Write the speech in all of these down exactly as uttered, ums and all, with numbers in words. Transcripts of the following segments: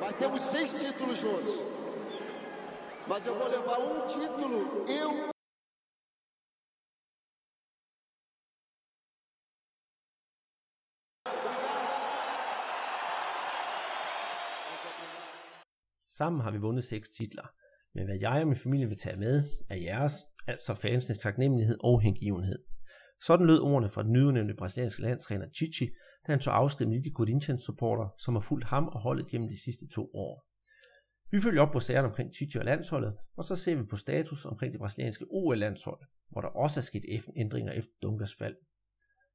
Mas temos seis títulos juntos. Mas eu vou levar um título, eu... Sammen har vi vundet seks titler, men hvad jeg og min familie vil tage med, er jeres, altså fansens taknemmelighed og hengivenhed. Sådan lød ordene fra den nyudnævnte brasilianske landstræner Chichy, da han tog afsked med de Corinthians supporter, som har fulgt ham og holdet gennem de sidste to år. Vi følger op på sagerne omkring Chichy og landsholdet, og så ser vi på status omkring det brasilianske O L-landshold, hvor der også er sket ændringer efter Dungas fald.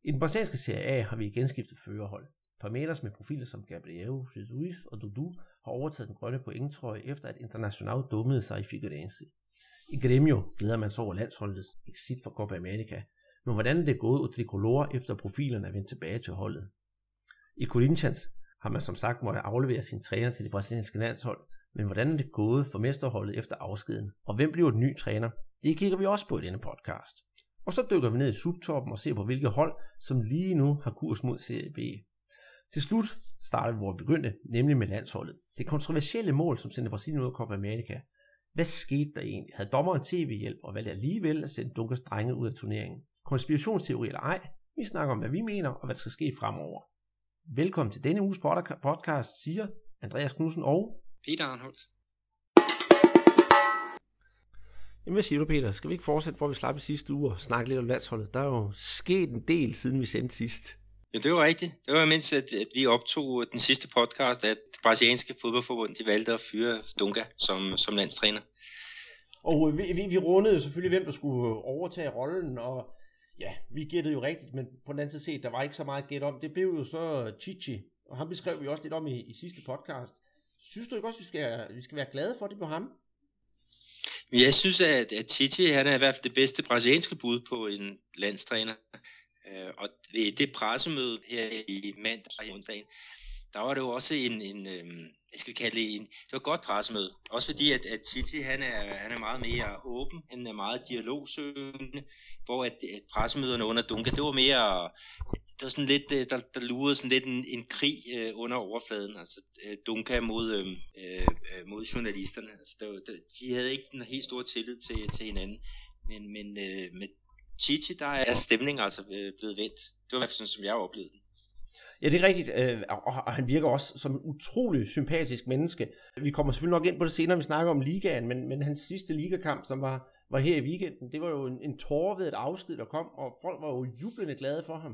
I den brasilianske Serie A har vi igen skiftet førerhold. Palmeiras med profiler som Gabriel Jesus og Dudu har overtaget den grønne pointtrøje efter at Internacional dummede sig i Figueirense. I Grêmio glæder man sig over landsholdets exit fra Copa America, men hvordan er det gået ud tricolore efter profilerne er vendt tilbage til holdet? I Corinthians har man som sagt måtte aflevere sin træner til det brasilianske landshold, men hvordan er det gået for mesterholdet efter afskeden, og hvem bliver den nye træner? Det kigger vi også på i denne podcast. Og så dykker vi ned i subtoppen og ser på hvilke hold, som lige nu har kurs mod Serie B. Til slut starter vi, hvor vi begyndte, nemlig med landsholdet. Det kontroversielle mål, som sendte Brasilien ud af Copa America. Hvad skete der egentlig? Havde dommeren tv-hjælp og valgte alligevel at sende Dungas drenge ud af turneringen? Konspirationsteori eller ej? Vi snakker om, hvad vi mener og hvad der skal ske fremover. Velkommen til denne uges podcast, siger Andreas Knudsen og Peter Arnholdt. Jamen hvad siger du, Peter? Skal vi ikke fortsætte, hvor vi slap i sidste uge og snakke lidt om landsholdet? Der er jo sket en del, siden vi sendte sidst. Ja, det var rigtigt. Det var mens, at, at vi optog den sidste podcast, at det brasilianske fodboldforbund, de valgte at fyre Dunga som, som landstræner. Og vi, vi, vi rundede selvfølgelig, hvem der skulle overtage rollen, og ja, vi gættede jo rigtigt, men på den anden side set, der var ikke så meget gæt om. Det blev jo så Chichy, og ham beskrev vi også lidt om i, i sidste podcast. Synes du ikke også, vi skal, vi skal være glade for det på ham? Jeg synes, at, at Chichy, han er i hvert fald det bedste brasilianske bud på en landstræner. Og ved det pressemøde her i mandag i onsdagen, der var det jo også en, en, jeg skal kalde det en, det var et godt pressemøde. Også fordi, at, at Tite, han er, han er meget mere åben, han er meget dialogsøgende, hvor at, at pressemøderne under Dunga, det var mere, det var sådan lidt, der, der lurede sådan lidt en, en krig under overfladen, altså Dunga mod, øh, mod journalisterne. Altså, der, der, de havde ikke den helt store tillid til, til hinanden, men, men øh, med Tite, der er stemningen altså blevet vendt. Det var sådan, som jeg oplevede den. Ja, det er rigtigt, og han virker også som en utrolig sympatisk menneske. Vi kommer selvfølgelig nok ind på det senere, når vi snakker om ligaen, men, men hans sidste ligakamp, som var, var her i weekenden, det var jo en, en tårer ved et afsked, der kom, og folk var jo jublende glade for ham.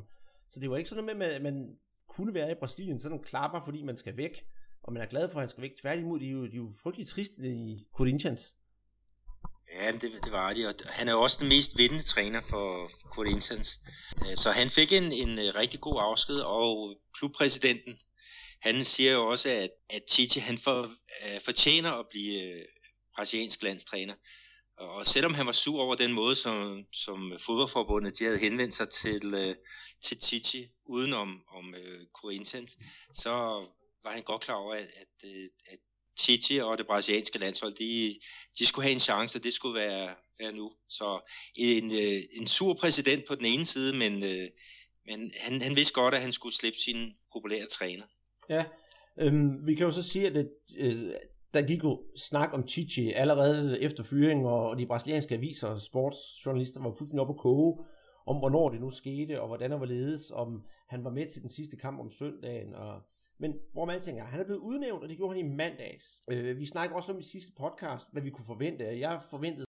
Så det var ikke sådan noget med, at man kunne være i Brasilien, sådan klapper, fordi man skal væk, og man er glad for, at han skal væk. Tværtimod, de er jo, de er jo frygtelig triste i Corinthians. Ja, det, det var det, og han er jo også den mest vindende træner for Corinthians. Så han fik en, en rigtig god afsked, og klubpræsidenten, han siger jo også, at, at Tite, han for, fortjener at blive brasiliansk landstræner. Og selvom han var sur over den måde, som, som fodboldforbundet, de havde henvendt sig til, til Tite udenom om Corinthians, så var han godt klar over, at, at, at Tite og det brasilianske landshold, de, de skulle have en chance, og det skulle være, være nu. Så en, en sur præsident på den ene side, men, men han, han vidste godt, at han skulle slippe sin populære træner. Ja, øhm, vi kan jo så sige, at det, øh, der gik jo snak om Tite allerede efter fyringen, og de brasilianske aviser og sportsjournalister var fuldstændig oppe at koge, om hvornår det nu skete, og hvordan det var ledes, om han var med til den sidste kamp om søndagen, og... Men hvor man tænker, han er blevet udnævnt, og det gjorde han i mandags. Øh, vi snakkede også om i sidste podcast, hvad vi kunne forvente. Jeg forventede...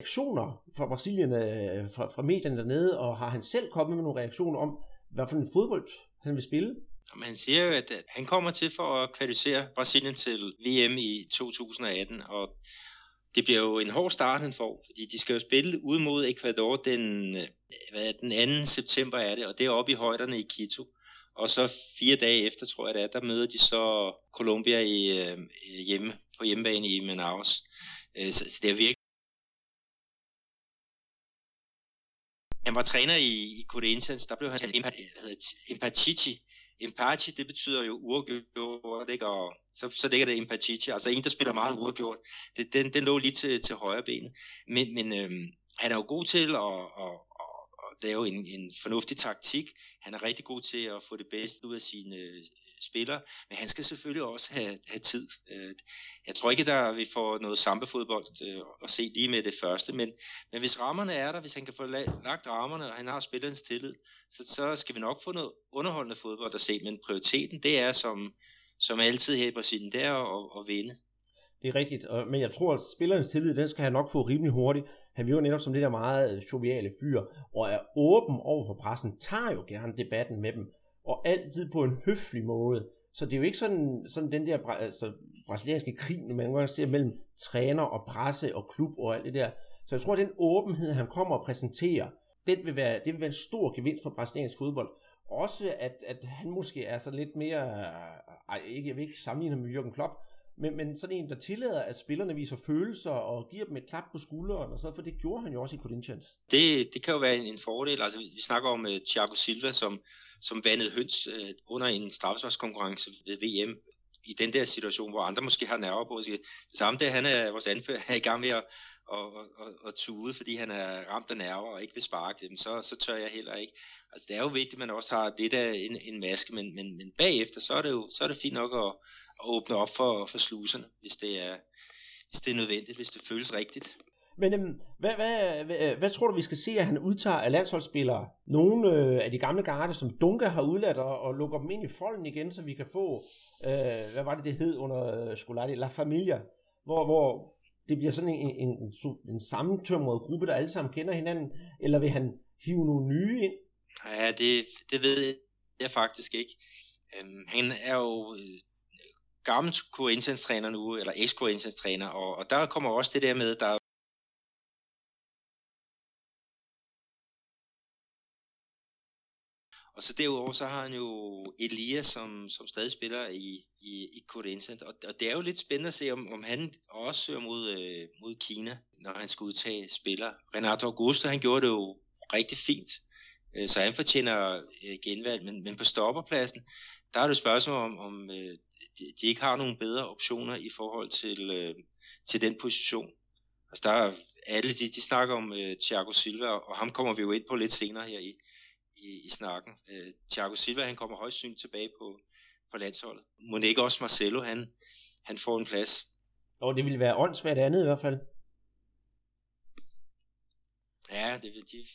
reaktioner fra Brasilien, fra, fra medierne dernede, og har han selv kommet med nogle reaktioner om, hvad for en fodbold han vil spille? Jamen, han siger jo, at han kommer til for at kvalificere Brasilien til V M i to tusind atten, og det bliver jo en hård start, han får, fordi de skal jo spille ude mod Ecuador den, hvad, den anden september er det, og det er oppe i højderne i Quito. Og så fire dage efter, tror jeg det er, der møder de så Colombia i, hjemme, på hjemmebane i Manaus. Så, så det er virkelig... Han var træner i, i Corinthians, der blev han Impatici. Empati, det betyder jo uafgjort, ikke? Og så, så ligger det empati, altså en, der spiller meget uafgjort. Det, den, den lå lige til, til højre ben. Men, men øhm, han er jo god til at, at, at, at lave en, en fornuftig taktik. Han er rigtig god til at få det bedste ud af sine øh, spillere, men han skal selvfølgelig også have, have tid. Øh, jeg tror ikke, der vi får noget Samba-fodbold øh, at se lige med det første, men, men hvis rammerne er der, hvis han kan få lagt rammerne, og han har spillerens tillid, så, så skal vi nok få noget underholdende fodbold at se, men prioriteten, det er som, som altid her i Brasilien, det er at, at vinde. Det er rigtigt, men jeg tror, at spillerens tillid, den skal han nok få rimelig hurtigt. Han virker netop som det der meget joviale fyr, og er åben over for pressen, tager jo gerne debatten med dem, og altid på en høflig måde. Så det er jo ikke sådan, sådan den der altså, brasilianske krig, man kan godt se mellem træner og presse og klub og alt det der. Så jeg tror, at den åbenhed, han kommer og præsenterer, den vil være, det vil være en stor gevinst for brasiliansk fodbold. Også at, at han måske er sådan lidt mere, ej, ikke, jeg vil ikke sammenligne ham med Jürgen Klopp, Men, men sådan en, der tillader, at spillerne viser følelser og giver dem et klap på skulderen, og så, for det gjorde han jo også i Corinthians. Det, det kan jo være en, en fordel. Altså, vi snakker om uh, Thiago Silva, som, som vandede høns uh, under en straffesparkskonkurrence ved V M. I den der situation, hvor andre måske har nerver på sig. Samme dag, han er vores anfører, er i gang med at, at, at, at tude, fordi han er ramt af nerver og ikke vil sparke dem, så, så tør jeg heller ikke. Altså, det er jo vigtigt, at man også har lidt af en, en maske, men, men, men bagefter, så er det jo så er det fint nok at og åbne op for, for sluserne, hvis det, er, hvis det er nødvendigt, hvis det føles rigtigt. Men øhm, hvad, hvad, hvad, hvad tror du, vi skal se, at han udtager af landsholdsspillere? Nogle øh, af de gamle garde, som Dunga har udladt, og, og lukker dem ind i folden igen, så vi kan få, øh, hvad var det, det hed under øh, Scolari, La Familia, hvor, hvor det bliver sådan en, en, en, en sammentømret gruppe, der alle sammen kender hinanden, eller vil han hive nogle nye ind? Ja, det, det ved jeg faktisk ikke. Øhm, han er jo... Øh, gammel Corinthians-træner nu, eller eks-Corinthians-træner, og, og der kommer også det der med, der og så derudover, så har han jo Elias, som, som stadig spiller i, i, i Corinthians, og, og det er jo lidt spændende at se, om, om han også søger mod, øh, mod Kina, når han skal udtage spillere. Renato Augusto, han gjorde det jo rigtig fint, øh, så han fortjener øh, genvalg, men, men på stopperpladsen, der er det et spørgsmål om, om øh, de ikke har nogen bedre optioner i forhold til, øh, til den position. Altså der er alle, de, de snakker om øh, Thiago Silva, og ham kommer vi jo ind på lidt senere her i, i, i snakken. Øh, Thiago Silva, han kommer højst synligt tilbage på, på landsholdet. Må det ikke også Marcelo, han, han får en plads? Og det ville være åndssvagt andet i hvert fald. Ja, det vil de...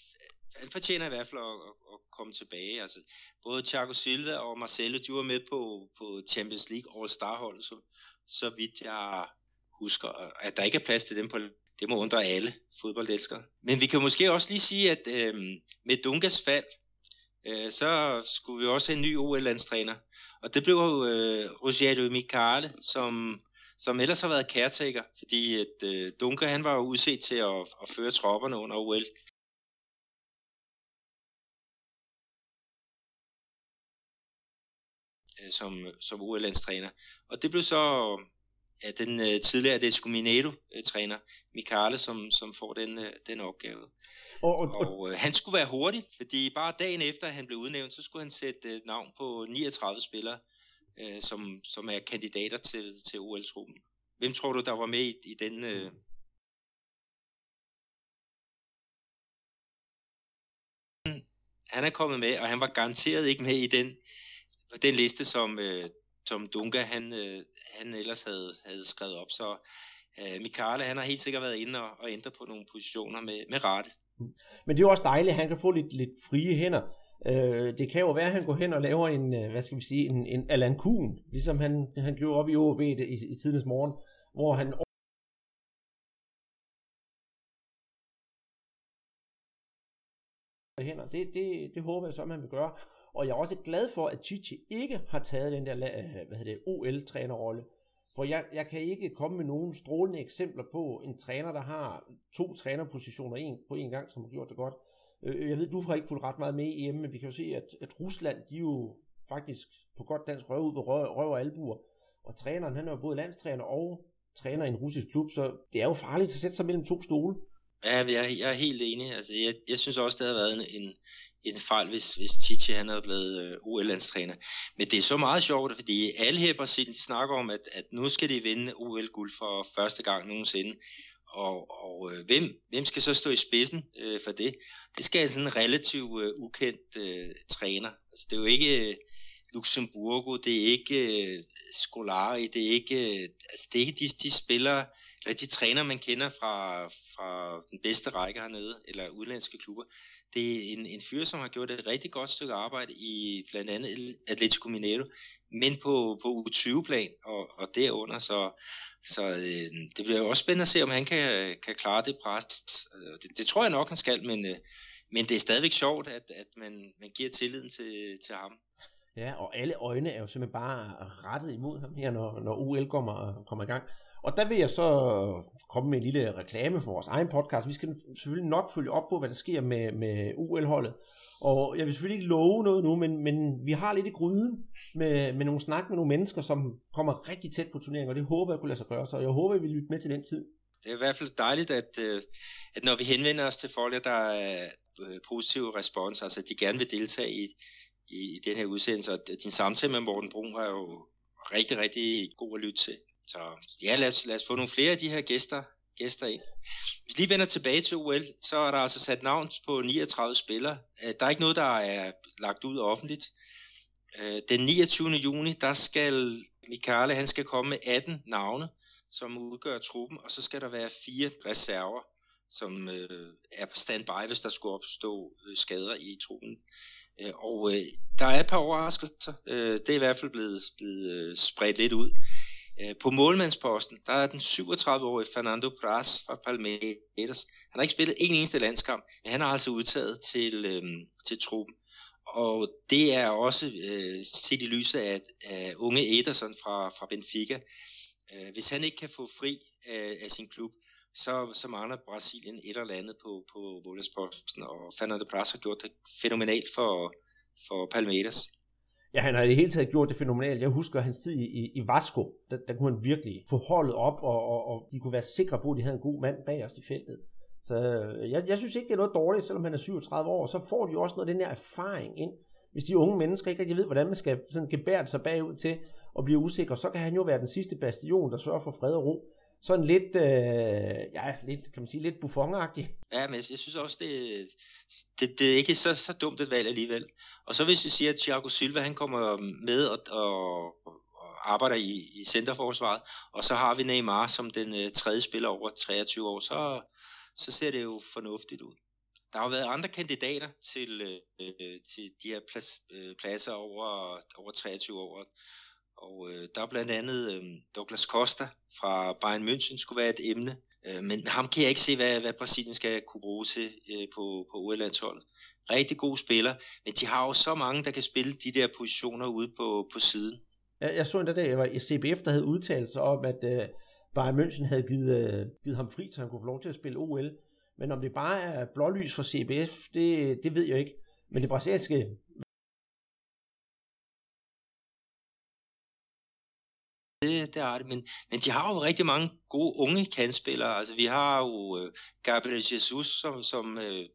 Han fortjener i hvert fald at, at, at komme tilbage. Altså, både Thiago Silva og Marcelo, de var med på, på Champions League All-Star-holdet, så, så vidt jeg husker, at der ikke er plads til dem på. Det må undre alle fodboldelskere. Men vi kan måske også lige sige, at øh, med Dungas fald, øh, så skulle vi også have en ny O L-landstræner. Og det blev jo øh, Rogério Micale, som, som ellers har været caretaker, fordi at, øh, Dunga han var jo udset til at, at føre tropperne under O L. som, som U L-landstræner. Og det blev så ja, den øh, tidligere Atlético Mineiro-træner, Micale, som, som får den, øh, den opgave. Og, og, og øh, han skulle være hurtig, fordi bare dagen efter han blev udnævnt, så skulle han sætte øh, navn på niogtredive spillere, øh, som, som er kandidater til, til O L-truppen. Hvem tror du, der var med i, i den... Øh... Han er kommet med, og han var garanteret ikke med i den... den liste, som, øh, som Dunga han, øh, han ellers havde, havde skrevet op. Så øh, Micale, han har helt sikkert været inde og, og ændre på nogle positioner med, med rette. Men det er jo også dejligt, at han kan få lidt, lidt frie hænder. Øh, det kan jo være, at han går hen og laver en, hvad skal vi sige, en, en Alan Kuhn, ligesom han, han gjorde op i O B i, i tidens morgen, hvor han hænder. Det, det, det håber jeg så, at han vil gøre. Og jeg er også glad for, at Chichy ikke har taget den der hvad hedder det, O L-trænerrolle. For jeg, jeg kan ikke komme med nogen strålende eksempler på en træner, der har to trænerpositioner en, på en gang, som har gjort det godt. Jeg ved, du har ikke fulgt ret meget med i E M, men vi kan jo se, at, at Rusland, de jo faktisk på godt dansk røv ud på røv, røv og albuer. Og træneren, han er jo både landstræner og træner i en russisk klub, så det er jo farligt at sætte sig mellem to stole. Ja, jeg, jeg er helt enig. Altså, jeg, jeg synes også, det har været en... en en fejl, hvis, hvis Tite han havde blevet O L-landstræner. Men det er så meget sjovt, fordi alle her i Brasilien, de snakker om, at, at nu skal de vinde O L-guld for første gang nogensinde. Og, og øh, hvem, hvem skal så stå i spidsen øh, for det? Det skal sådan en relativt øh, ukendt øh, træner. Altså, det er jo ikke øh, Luxemburgo, det er ikke øh, Scolari, det er ikke, øh, altså, det er ikke de, de spillere, eller de træner, man kender fra, fra den bedste række hernede, eller udenlandske klubber. Det er en, en fyr, som har gjort et rigtig godt stykke arbejde i blandt andet Atlético Mineiro, men på, på U tyve-plan og, og derunder, så, så øh, det bliver jo også spændende at se, om han kan, kan klare det pres. Det, det tror jeg nok, han skal, men, øh, men det er stadigvæk sjovt, at, at man, man giver tilliden til, til ham. Ja, og alle øjne er jo simpelthen bare rettet imod ham her, når, når U L kommer, kommer i gang. Og der vil jeg så komme med en lille reklame for vores egen podcast. Vi skal selvfølgelig nok følge op på, hvad der sker med, med U L-holdet. Og jeg vil selvfølgelig ikke love noget nu, men, men vi har lidt i gryden med, med nogle snak med nogle mennesker, som kommer rigtig tæt på turneringen, og det håber jeg kunne lade sig gøre. Så jeg håber, I vil lytte med til den tid. Det er i hvert fald dejligt, at, at når vi henvender os til folk, der er positive responser, altså at de gerne vil deltage i, i, i den her udsendelse. Og din samtale med Morten Brun var jo rigtig, rigtig god at lytte til. Så ja, lad os, lad os få nogle flere af de her gæster, gæster ind. Hvis vi lige vender tilbage til O L, så er der altså sat navn på niogtredive spillere. Der er ikke noget, der er lagt ud offentligt. Den niogtyvende juni, der skal Micale, han skal komme med atten navne, som udgør truppen, og så skal der være fire reserver, som er på standby, hvis der skulle opstå skader i truppen. Og der er et par overraskelser. Det er i hvert fald blevet, blevet spredt lidt ud. På målmandsposten, der er den syvogtredive-årige Fernando Prass fra Palmeiras. Han har ikke spillet en eneste landskamp, men han er altså udtaget til, øhm, til truppen. Og det er også øh, set i lyset af, af unge Ederson fra, fra Benfica. Øh, hvis han ikke kan få fri af, af sin klub, så, så mangler Brasilien et eller andet på, på målmandsposten. Og Fernando Prass har gjort det fænomenalt for, for Palmeiras. Ja, han har i det hele taget gjort det fænomenalt. Jeg husker hans tid i, i Vasco, der, der kunne han virkelig få holdet op, og, og, og de kunne være sikre på, at de havde en god mand bag os i feltet. Så jeg, jeg synes ikke, det er noget dårligt, selvom han er syvogtredive år, så får de jo også noget af den der erfaring ind. Hvis de unge mennesker ikke rigtig ved, hvordan man skal sådan gebære sig bagud til og blive usikre, så kan han jo være den sidste bastion, der sørger for fred og ro. Sådan lidt, øh, ja, lidt, kan man sige, lidt buffonagtigt. Ja, men jeg synes også, det, det, det er ikke så, så dumt et valg alligevel. Og så hvis vi siger, at Thiago Silva, han kommer med og, og, og arbejder i, i centerforsvaret, og så har vi Neymar som den øh, tredje spiller over treogtyve år, så, så ser det jo fornuftigt ud. Der har jo været andre kandidater til, øh, til de her plads, øh, pladser over, over treogtyve år. Og øh, der er blandt andet øh, Douglas Costa fra Bayern München skulle være et emne. Øh, men ham kan jeg ikke se, hvad, hvad Brasilien skal kunne bruge til øh, på, på U L-landsholdet. Rigtig gode spillere, men de har jo så mange, der kan spille de der positioner ude på, på siden. Jeg, jeg så endda, der var C B F, der havde udtalt sig om, at øh, Bayern München havde givet, øh, givet ham fri, så han kunne få lov til at spille O L. Men om det bare er blålys for C B F, det, det ved jeg ikke. Men det brasilianske... Det, det er det, men, men de har jo rigtig mange gode unge kandspillere. Altså vi har jo øh, Gabriel Jesus, som, som øh,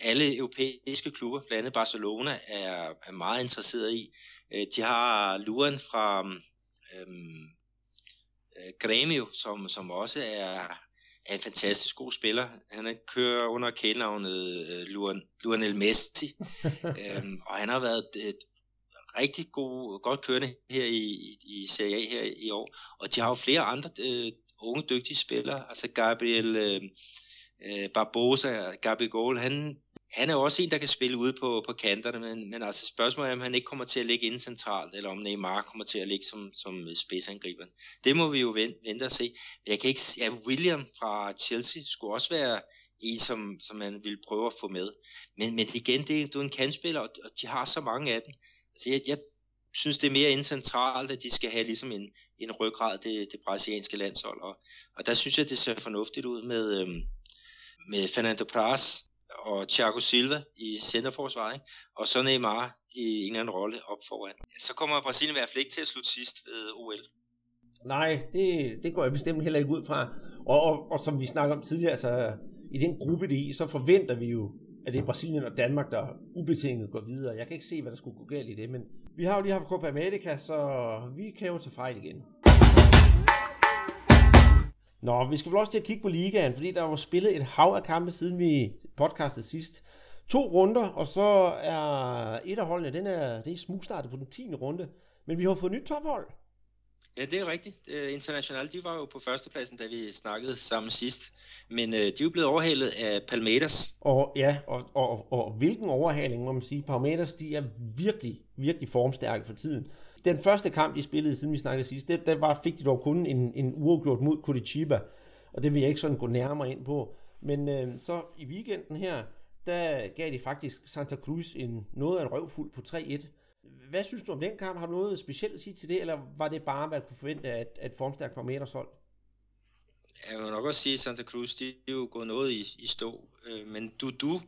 alle europæiske klubber, blandt andet Barcelona, er, er meget interesseret i. Øh, de har Luren fra øh, øh, Grêmio, som, som også er, er en fantastisk god spiller. Han kører under kælenavnet øh, Luren, Lionel Messi, øhm, og han har været... Øh, rigtig god, godt kørende her i, i, i Serie A her i år. Og de har jo flere andre øh, unge, dygtige spillere. Altså Gabriel øh, Barbosa, Gabriel Goal, han, han er også en, der kan spille ude på, på kanterne, men, men altså spørgsmålet er, om han ikke kommer til at ligge inde centralt, eller om Neymar kommer til at ligge som, som spidsangriber. Det må vi jo vente, vente og se. Jeg kan ikke, ja, William fra Chelsea skulle også være en, som, som man ville prøve at få med. Men, men igen, det, du er en kantspiller, og de har så mange af dem. Så jeg, jeg synes, det er mere centralt, at de skal have ligesom en, en ryggrad, det, det brasilianske landshold. Og, og der synes jeg, det ser fornuftigt ud med, øhm, med Fernando Prass og Thiago Silva i centerforsvaret, ikke? Og så Neymar i en eller anden rolle op foran. Så kommer Brasilien i hvert fald ikke til at slutte sidst ved O L. Nej, det, det går jeg bestemt heller ikke ud fra. Og, og, og som vi snakkede om tidligere, altså, i den gruppe, det er i, så forventer vi jo, at det er Brasilien og Danmark, der ubetinget går videre. Jeg kan ikke se, hvad der skulle gå galt i det, men vi har jo lige haft Copa America, så vi kan jo tage fejl igen. Nå, vi skal vel også til at kigge på ligaen, fordi der var spillet et hav af kampe, siden vi podcastede sidst. To runder, og så er et af holdene, den er, det er smugstartet på den tiende runde. Men vi har fået nyt tophold. Ja, det er rigtigt. Uh, Internacional, de var jo på førstepladsen, da vi snakkede sammen sidst. Men uh, de er blevet overhalet af Palmeiras. Og ja, og, og, og, og hvilken overhaling, må man sige. Palmeiras, de er virkelig, virkelig formstærke for tiden. Den første kamp, de spillede, siden vi snakkede sidst, det, der var, fik de dog kun en, en uafgjort mod Curitiba. Og det vil jeg ikke sådan gå nærmere ind på. Men uh, så i weekenden her, der gav de faktisk Santa Cruz en, noget af en røvfuld på tre et. Hvad synes du om den kamp? Har du noget specielt at sige til det, eller var det bare, hvad man kunne forvente, at, at formstærk var med hold? Jeg vil nok også sige, at Santa Cruz, de er jo gået noget i, i stå, men Dudu,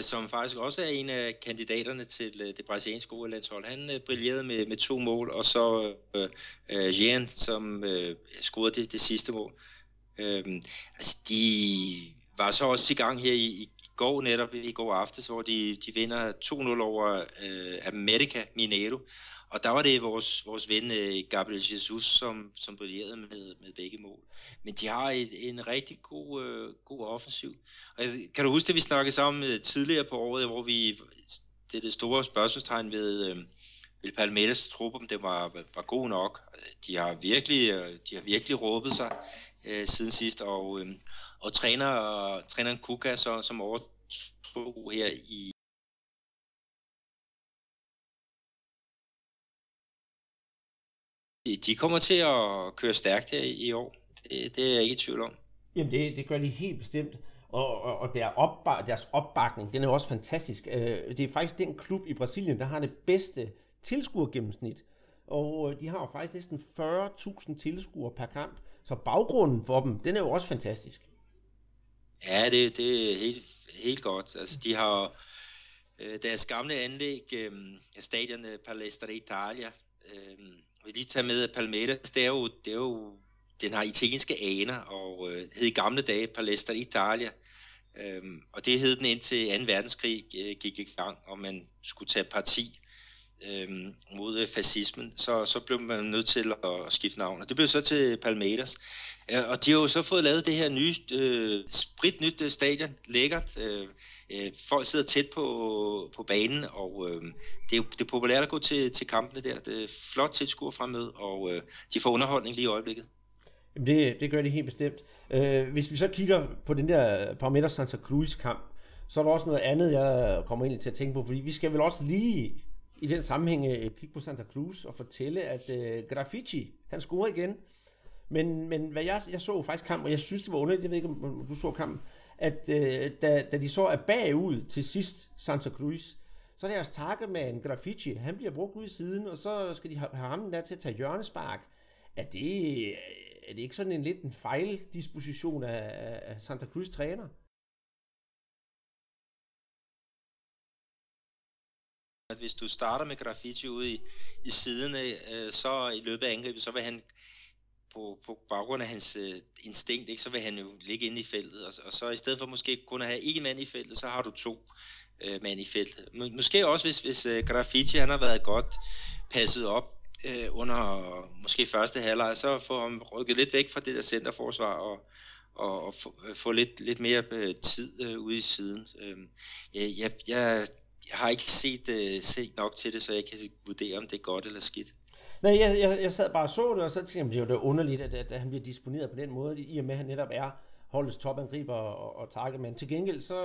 som faktisk også er en af kandidaterne til det brasilianske landshold, han brillerede med, med to mål, og så uh, Jean, som uh, scorede det, det sidste mål. Uh, altså, de var så også i gang her i, i går netop i går aftes, hvor de, de vinder to nul over øh, America Mineiro. Og der var det vores, vores ven øh, Gabriel Jesus, som, som brillerede med, med begge mål. Men de har et, en rigtig god, øh, god offensiv. Og kan du huske det, vi snakkede sammen tidligere på året, hvor vi, det er det store spørgsmålstegn ved, øh, ved Palmeiras truppe, om det var, var god nok. De har virkelig, de har virkelig råbet sig øh, siden sidst, og... Øh, Og træner, træneren Kuka, så, som overtog her i... De kommer til at køre stærkt her i år. Det, det er jeg ikke i tvivl om. Jamen det, det gør de helt bestemt. Og, og, og der opba- deres opbakning, den er også fantastisk. Det er faktisk den klub i Brasilien, der har det bedste tilskuergennemsnit. Og de har jo faktisk næsten fyrre tusind tilskuere per kamp. Så baggrunden for dem, den er jo også fantastisk. Ja, det, det er helt, helt godt. Altså, de har øh, deres gamle anlæg, øh, stadion Palestra d'Italia. Øh, vil lige tage med Palmeiras, det er jo, det er jo den har italienske aner, og øh, hed i gamle dage Palestra d'Italia. Øh, og det hed den indtil anden verdenskrig øh, gik i gang, og man skulle tage parti Øhm, mod fascismen, så, så blev man nødt til at, at skifte navn, og det blev så til Palmeiras, øh, og de har jo så fået lavet det her nye, øh, spritnyt øh, stadion, lækkert, øh, øh, folk sidder tæt på, på banen, og øh, det, er, det er populært at gå til, til kampene der, det er flot tilskuer fremmøde, og øh, de får underholdning lige i øjeblikket. Jamen det, det gør de helt bestemt. Øh, hvis vi så kigger på den der Palmeiras Santa Cruz kamp, så er der også noget andet, jeg kommer ind til at tænke på, fordi vi skal vel også lige i den sammenhæng kigge på Santa Cruz og fortælle, at øh, Grafici, han scorer igen. Men, men hvad jeg, jeg så jo faktisk kampen, og jeg synes, det var underligt, jeg ved ikke, om du så kampen, at øh, da, da de så er bagud til sidst, Santa Cruz, så er deres takkemand Grafici, han bliver brugt ud i siden, og så skal de have ham der til at tage hjørnespark. Er det, er det ikke sådan en lidt en fejldisposition af, af Santa Cruz træner? At hvis du starter med Grafici ude i, i siden af, øh, så i løbet af angrebet, så vil han på, på baggrund af hans øh, instinkt, ikke, så vil han jo ligge inde i feltet, og, og så i stedet for måske kun at have en mand i feltet, så har du to øh, mand i feltet. M- måske også hvis, hvis øh, Grafici, han har været godt passet op øh, under måske første halvleg, så får han rykket lidt væk fra det der centerforsvar, og og, og få, øh, få lidt, lidt mere øh, tid øh, ude i siden. Øh, jeg... jeg, jeg Jeg har ikke set, øh, set nok til det, så jeg kan vurdere, om det er godt eller skidt. Nej, jeg, jeg, jeg sad bare og så det, og så tænkte jeg, at det var det underligt, at, at han bliver disponeret på den måde, i og med, at han netop er holdets topangriber og, og takkemand. Til gengæld så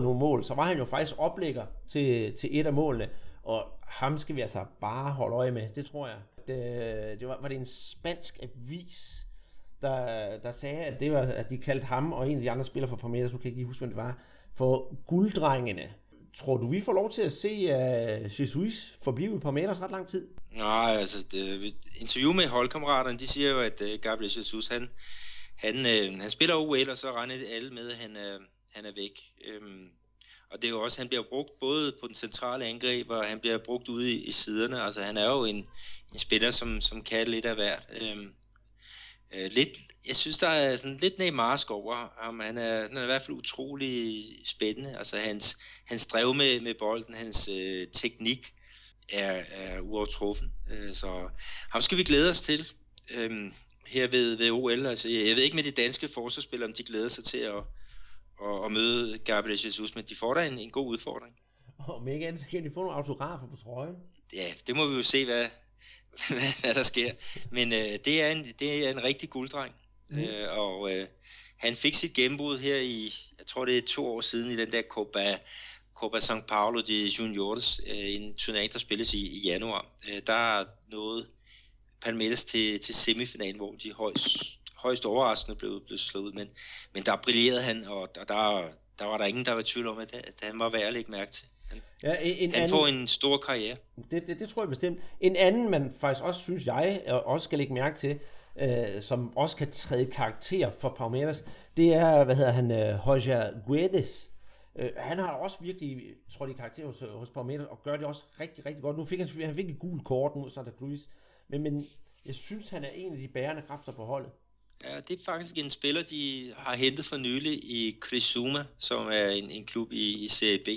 nogle mål, så var han jo faktisk oplægger til, til et af målene, og ham skal vi altså bare holde øje med, det tror jeg. Det, det var, var det en spansk avis, Der, der sagde, at, det var, at de kaldte ham og en af de andre spillere fra Palmeiras, nu kan jeg ikke lige huske, hvem det var, for gulddrengene. Tror du, vi får lov til at se uh, Jesus forblive i Palmeiras ret lang tid? Nej, altså, det, interview med holdkammeraterne, de siger jo, at uh, Gabriel Jesus, han, han, uh, han spiller O L, og så regner alle med, at han, uh, han er væk. Um, og det er jo også, han bliver brugt både på den centrale angreb, og han bliver brugt ude i, i siderne. Altså, han er jo en, en spiller, som, som kan lidt af hvert. Um, Lidt, jeg synes, der er sådan lidt Neymarsk over ham. Han er, han er i hvert fald utrolig spændende. Altså hans, hans drev med, med bolden, hans øh, teknik. er, er uovertruffen. Så ham skal vi glæde os til øhm, her ved, ved O L. Altså, jeg ved ikke med de danske forsvarsspillere, om de glæder sig til at, at, at møde Gabriel Jesus, men de får da en, en god udfordring. Om ikke andet, så kan de få nogle autografer på trøjen. Ja, det må vi jo se, hvad, hvad der sker. Men øh, det, er en, det er en rigtig gulddreng. Mm. Øh, og øh, han fik sit gennembrud her i, jeg tror det er to år siden, i den der Copa, Copa São Paulo de Juniores, øh, en turnering, der spilles i, i januar. Øh, der nåede Palmeiras til, til semifinalen, hvor de højst, højst overraskende blev, blev slået. Men, men der brillerede han, og, og der, der var der ingen, der var i tvivl om, at, at han var værd at lægge mærke til. Han, ja, en han anden, får en stor karriere. Det, det, det tror jeg bestemt. En anden, man faktisk også synes jeg, også skal lægge mærke til, øh, som også kan træde karakter for Palmeiras, det er, hvad hedder han, øh, Roger Guedes. Øh, han har også virkelig trådt i karakter hos, hos Palmeiras, og gør det også rigtig, rigtig godt. Nu fik han selvfølgelig, han fik et gult kort mod Santa Cruz, men, men jeg synes, han er en af de bærende kræfter på holdet. Ja, det er faktisk en spiller, de har hentet for nylig i Criciúma, som er en, en klub i, i Serie B.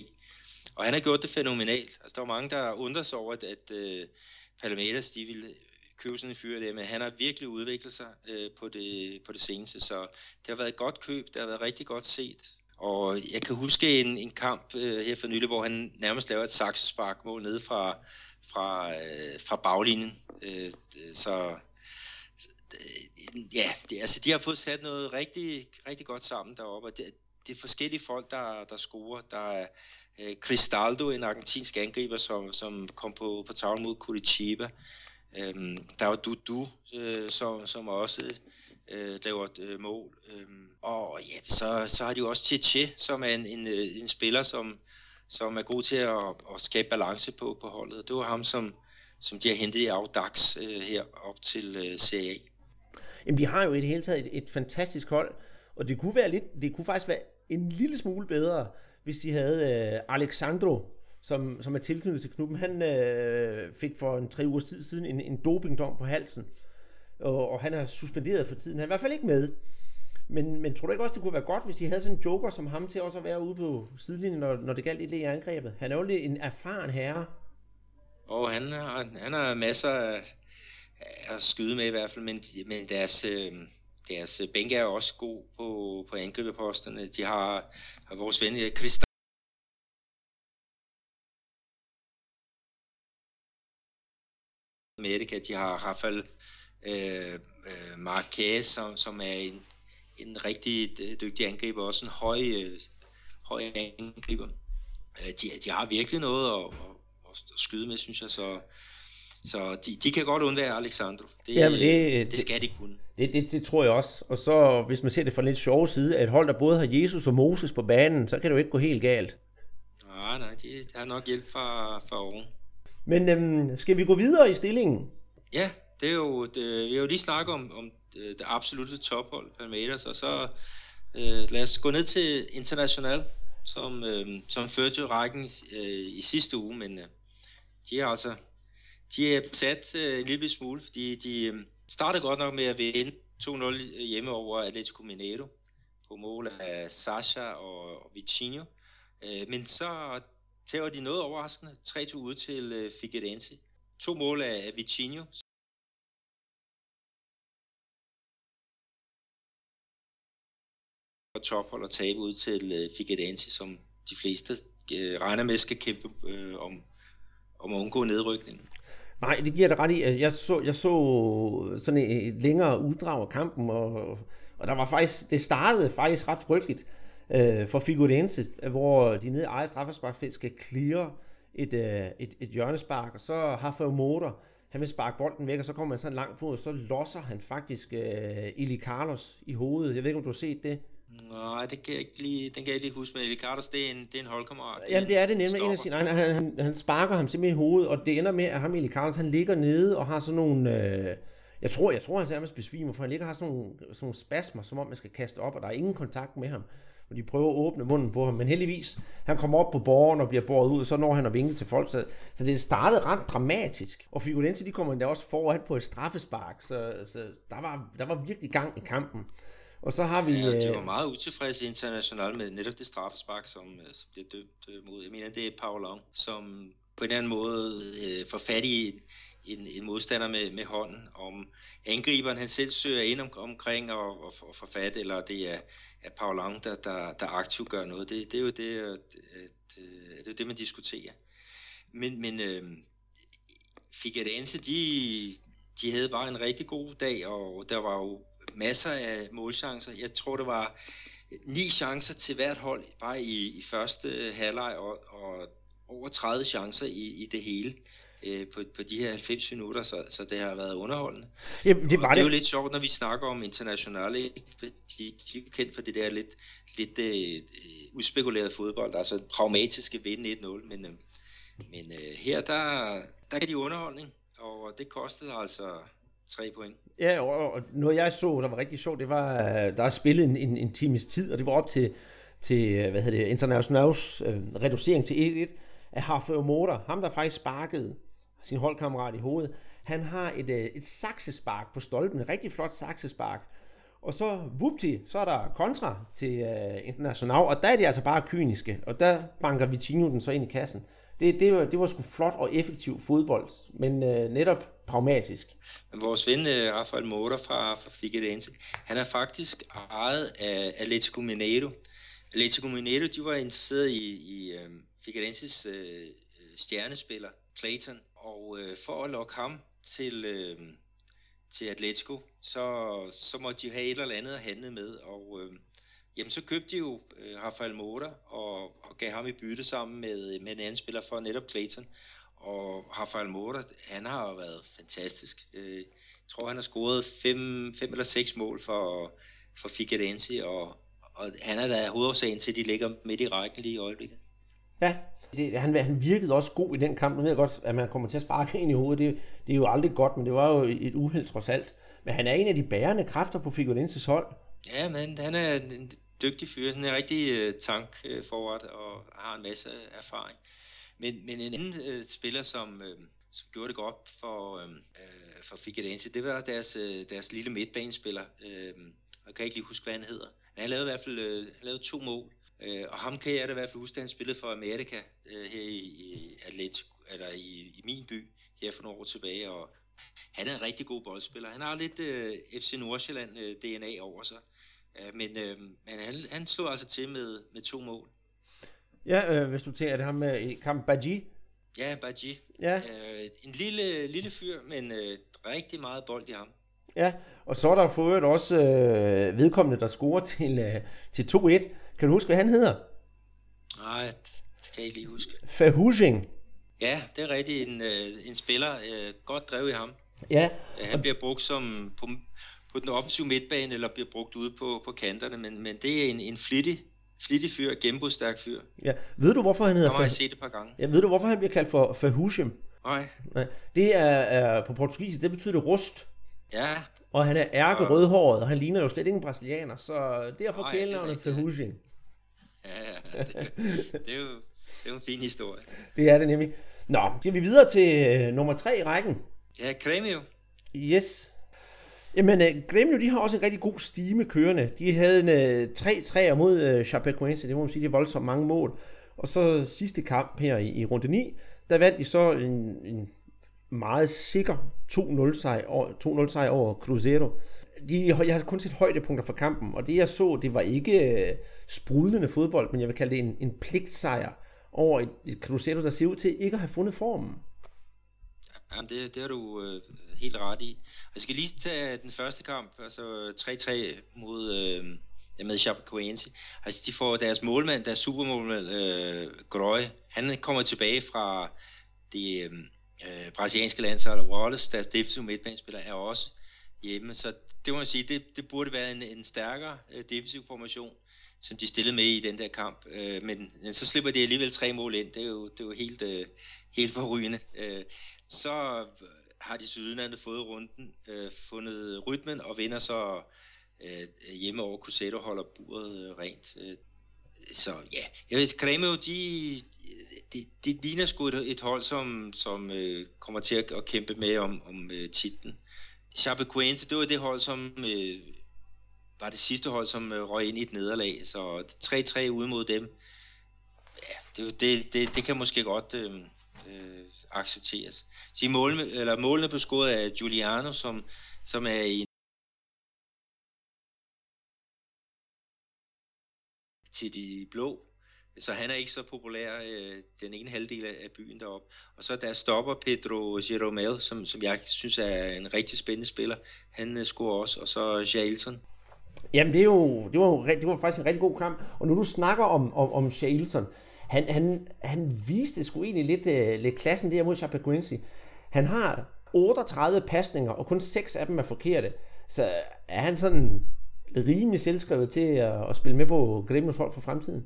Og han har gjort det fænomenalt. Altså, der er mange, der undrer sig over, at, at uh, Palmeiras, de ville købe sådan en fyr der, men han har virkelig udviklet sig uh, på, det, på det seneste. Så det har været et godt køb, det har været rigtig godt set. Og jeg kan huske en, en kamp uh, her for nylig, hvor han nærmest laver et saksesparkmål nede fra, fra, uh, fra baglinjen. Uh, så uh, ja, det, altså, de har fået sat noget rigtig, rigtig godt sammen deroppe. Og det, det er forskellige folk, der, der scorer, der er Cristaldo, en argentinsk angriber, som, som kom på, på tavlen mod Curitiba. Øhm, der var Dudu, øh, som, som også øh, laver et øh, mål. Øhm, og ja, så, så har de jo også Tite, som er en, en, en spiller, som, som er god til at, at skabe balance på, på holdet. Det var ham, som, som de har hentet i Audax øh, her op til øh, Serie A. Jamen, vi har jo i det hele taget et, et fantastisk hold, og det kunne, være lidt, det kunne faktisk være en lille smule bedre, hvis de havde øh, Alexandro, som, som er tilknyttet til klubben. Han øh, fik for en tre ugers tid siden en, en dopingdom på halsen, og, og han er suspenderet for tiden. Han er i hvert fald ikke med. Men, men tror du ikke også, det kunne være godt, hvis de havde sådan en joker som ham til også at være ude på sidelinjen, når, når det galt et læge angrebet? Han er jo en erfaren herre. Og oh, han, har, han har masser af, at skyde med i hvert fald, men, men deres... Øh... Deres bænke er også god på, på angriberposterne. De har, har vores ven Christian. Amerika, de har Rafael øh, øh, Marquez, som, som er en, en rigtig dygtig angriber, også en høj, øh, høj angriber. De, de har virkelig noget at, at, at skyde med, synes jeg, så... Så de, de kan godt undvære Alexandro. Det, Jamen det, det skal de kunne. Det, det, det tror jeg også. Og så hvis man ser det fra lidt sjov side, at hold der både har Jesus og Moses på banen, så kan det jo ikke gå helt galt. Nej, nej, de, de har nok hjælp fra, fra oven. Men øhm, skal vi gå videre i stillingen? Ja, det er jo, det, vi har jo lige snakket om, om det absolutte tophold, Palmeiras, og så øh, lad os gå ned til Internacional, som, øh, som førte rækken øh, i sidste uge, men øh, de er altså... De er sat øh, en lille smule, fordi de øh, startede godt nok med at vinde to nul hjemme over Atlético Mineiro på mål af Sasha og, og Vitinho. Øh, men så tager de noget overraskende tre to ud til øh, Figueirense. To mål af Vitinho. Og tophold og tabe ud til øh, Figueirense, som de fleste øh, regner med skal kæmpe øh, om, om at undgå nedrykningen. Nej, det giver det ret i. Jeg så, jeg så sådan et længere uddrag af kampen, og, og der var faktisk, det startede faktisk ret frygteligt øh, for Figueirense, hvor de nede i eget straffesparkfelt skal cleare et, øh, et, et hjørnespark, og så har Fagio Motor, han vil sparke bolden væk, og så kommer han sådan langt fod, og så losser han faktisk øh, Eli Carlos i hovedet. Jeg ved ikke, om du har set det? Nej, det kan jeg ikke lige, den kan jeg ikke lige huske, men Eli Carlos, det er en, det er en holdkammerat. Jamen det er det nemlig, en af sine, han, han, han sparker ham simpelthen i hovedet, og det ender med, at ham Eli Carlos, han ligger nede og har sådan nogle, øh, jeg tror, jeg tror han nærmest besvimer, for han ligger og har sådan nogle, sådan nogle spasmer, som om man skal kaste op, og der er ingen kontakt med ham, og de prøver at åbne munden på ham, men heldigvis, han kommer op på borgen og bliver båret ud, og så når han at vinke til folk, så, så det startede ret dramatisk, og Figueirense, de kommer endda også foran på et straffespark, så, så der, var, der var virkelig gang i kampen. Og så har vi... Ja, de var meget utilfredse internationalt med netop det straffespark, som, som bliver dømt mod. Jeg mener, det er Paulon, som på en eller anden måde øh, får fat i en, en modstander med, med hånden, om angriberen han selv søger ind om, omkring og, og, og får fat, eller det er, er Paulang, der, der, der aktivt gør noget. Det, det er jo det, at, at, at det, er det man diskuterer. Men, men øh, Figueirense, de, de havde bare en rigtig god dag, og der var jo masser af målchancer. Jeg tror, det var ni chancer til hvert hold, bare i, i første halvleg, og, og over tredive chancer i, i det hele. På, på de her halvfems minutter, så, så det har været underholdende. Jamen, det, var det. Det er jo lidt sjovt, når vi snakker om Internationale, de, de er kendt for det der lidt, lidt uh, uspekuleret fodbold, altså pragmatiske vinde et nul, men, men uh, her, der, der er de underholdning, og det kostede altså tre point. Ja, og noget jeg så, der var rigtig sjovt, det var, der er spillet en, en, en times tid, og det var op til, til hvad hedder det, Internationals øh, reducering til et et, at Harfø Motor, ham der faktisk sparkede sin holdkammerat i hovedet, han har et, et saksespark på stolpen, et rigtig flot saksespark, og så vupti, så er der kontra til uh, International, og der er de altså bare kyniske, og der banker Vitinho den så ind i kassen. Det, det, var, det var sgu flot og effektiv fodbold, men uh, netop pragmatisk. Vores ven uh, Rafael Motor fra, fra Figueirense, han er faktisk ejet af Atlético Mineiro. Atlético Mineiro, de var interesseret i, i uh, Figueirenses uh, stjernespiller, Clayton, og øh, for at lokke ham til, øh, til Atletico, så, så måtte de have et eller andet at handle med, og øh, jamen, så købte de jo øh, Rafael Motor og, og gav ham i bytte sammen med, med en anden spiller for netop Clayton, og Rafael Motor, han har jo været fantastisk. Øh, jeg tror, han har scoret fem, fem eller seks mål for, for Figueirense, og, og han er da hovedårsagen til, at de ligger midt i rækken lige i øjeblikket. Ja, det, han, han virkede også god i den kamp. Nu ved jeg godt, at man kommer til at sparke ind i hovedet. Det, det er jo aldrig godt, men det var jo et uheld trods alt. Men han er en af de bærende kræfter på Figueirenses hold. Ja, men han er en dygtig fyr. Han er en rigtig tankforret og har en masse erfaring. Men, men en anden øh, spiller, som, øh, som gjorde det godt for, øh, for Figueirense, det var deres, øh, deres lille midtbanespiller. Øh, jeg kan ikke lige huske, hvad han hedder. Men han lavede i hvert fald øh, han lavede to mål. Og ham kan jeg da i hvert fald huske, at han spillede for Amerika her i, Atletico, eller i, i min by her for nogle år tilbage. Og han er en rigtig god boldspiller. Han har lidt uh, F C Nordsjælland uh, D N A over sig. Uh, men uh, men han, han slog altså til med, med to mål. Ja, øh, hvis du tænker, er det ham med kamp Badji? Ja, Badji. Ja. Uh, en lille, lille fyr, men uh, rigtig meget bold i ham. Ja, og så er der forøvrigt også øh, vedkommende, der scorer til, øh, til to et. Kan du huske, hvad han hedder? Nej, det kan jeg ikke lige huske. Fahusing. Ja, det er rigtig en, øh, en spiller. Øh, godt drevet i ham. Ja. Han bliver brugt som på, på den offensive midtbane, eller bliver brugt ude på, på kanterne, men, men det er en, en flittig, flittig fyr, gennembrudsstærk fyr. Ja, ved du, hvorfor han hedder? Jeg har set det et par gange. Ja, ved du, hvorfor han bliver kaldt for Fahusing? Nej. Nej. Det er, er på portugisisk, det betyder det rust. Ja. Og han er ærke rødhåret, og han ligner jo slet ikke en brasilianer, så derfor kælenavnet Fahusing. Ja, ja, det, det, er jo, det er jo en fin historie. Det er det nemlig. Nå, skal vi videre til øh, nummer tre i rækken? Ja, Grêmio. Yes. Jamen, øh, Grêmio, de har også en rigtig god stime kørende. De havde en øh, tre tre mod øh, Chapecoense, det må man sige, det er voldsomt mange mål. Og så sidste kamp her i, i runde ni, der vandt de så en, en meget sikker to nul sejr over, to nul sejr over Cruzeiro. De, jeg har kun set højdepunkter fra kampen, og det jeg så, det var ikke øh, sprudlende fodbold, men jeg vil kalde det en, en pligtsejr over et, et Cruzeiro, der ser ud til ikke at have fundet formen. Jamen, det, det har du øh, helt ret i. Jeg skal lige tage den første kamp, altså tre tre mod øh, med Chapecoense. Altså, de får deres målmand, deres supermålmand, øh, Grøje, han kommer tilbage fra det øh, brasilianske landshold, og Wallace, deres defensive midtbanespiller, er også hjemme, så det må man sige, det, det burde være en, en stærkere øh, defensiv formation, som de stillede med i den der kamp, øh, men, men så slipper de alligevel tre mål ind, det er jo, det er jo helt, øh, helt forrygende. Øh, så har de sydlandet fået runden, øh, fundet rytmen og vinder så øh, hjemme over Cruzeiro, holder buret øh, rent. Øh, så ja, jeg ved, Grêmio, de, de, de ligner sgu et, et hold, som, som øh, kommer til at, at kæmpe med om, om øh, titlen. Chapecoense, det var det hold, som øh, var det sidste hold, som øh, røg ind i et nederlag, så tre tre ude mod dem, ja, det, det, det, det kan måske godt øh, øh, accepteres. Så målene, eller målene blev scoret af Giuliano, som, som er i til de blå, så han er ikke så populær øh, den ene halvdel af byen deroppe. Og så der stopper Pedro Jeromel, som, som jeg synes er en rigtig spændende spiller. Han øh, scorer også, og så Jailson. Jamen det er jo, det var jo det var faktisk en rigtig god kamp. Og nu du snakker om om om Jailson, han han han viste sgu egentlig lidt øh, lidt klassen der mod Chapecoense. Han har otteogtredive pasninger, og kun seks af dem er forkerte. Så er han sådan rimelig selvskrevet til at, at spille med på Grêmios hold for fremtiden.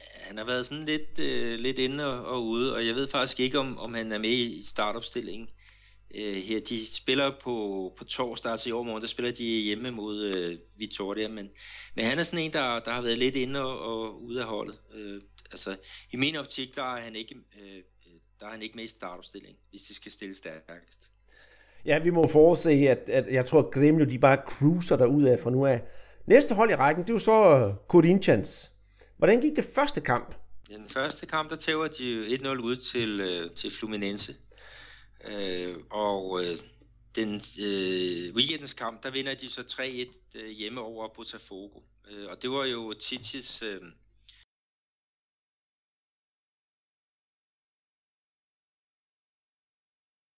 Han har været sådan lidt, øh, lidt inde og, og ude, og jeg ved faktisk ikke, om, om han er med i startopstillingen øh, her. De spiller på, på torsdag, altså i overmorgen, der spiller de hjemme mod øh, Vitória, men, men han er sådan en, der, der har været lidt inde og, og ude af holdet. Øh, altså, i min optik, der er han ikke, øh, der er han ikke med i startopstillingen, hvis det skal stilles stærkest. Ja, vi må forudse, at, at jeg tror, at Grêmio, de bare cruiser derudad fra nu af. Næste hold i rækken, det er jo så Corinthians. Hvordan gik det første kamp? Ja, den første kamp, der tæver de et nul ud til, øh, til Fluminense. Øh, og øh, den øh, weekendens kamp, der vinder de så tre et øh, hjemme over Botafogo. Øh, og det var jo Tites øh,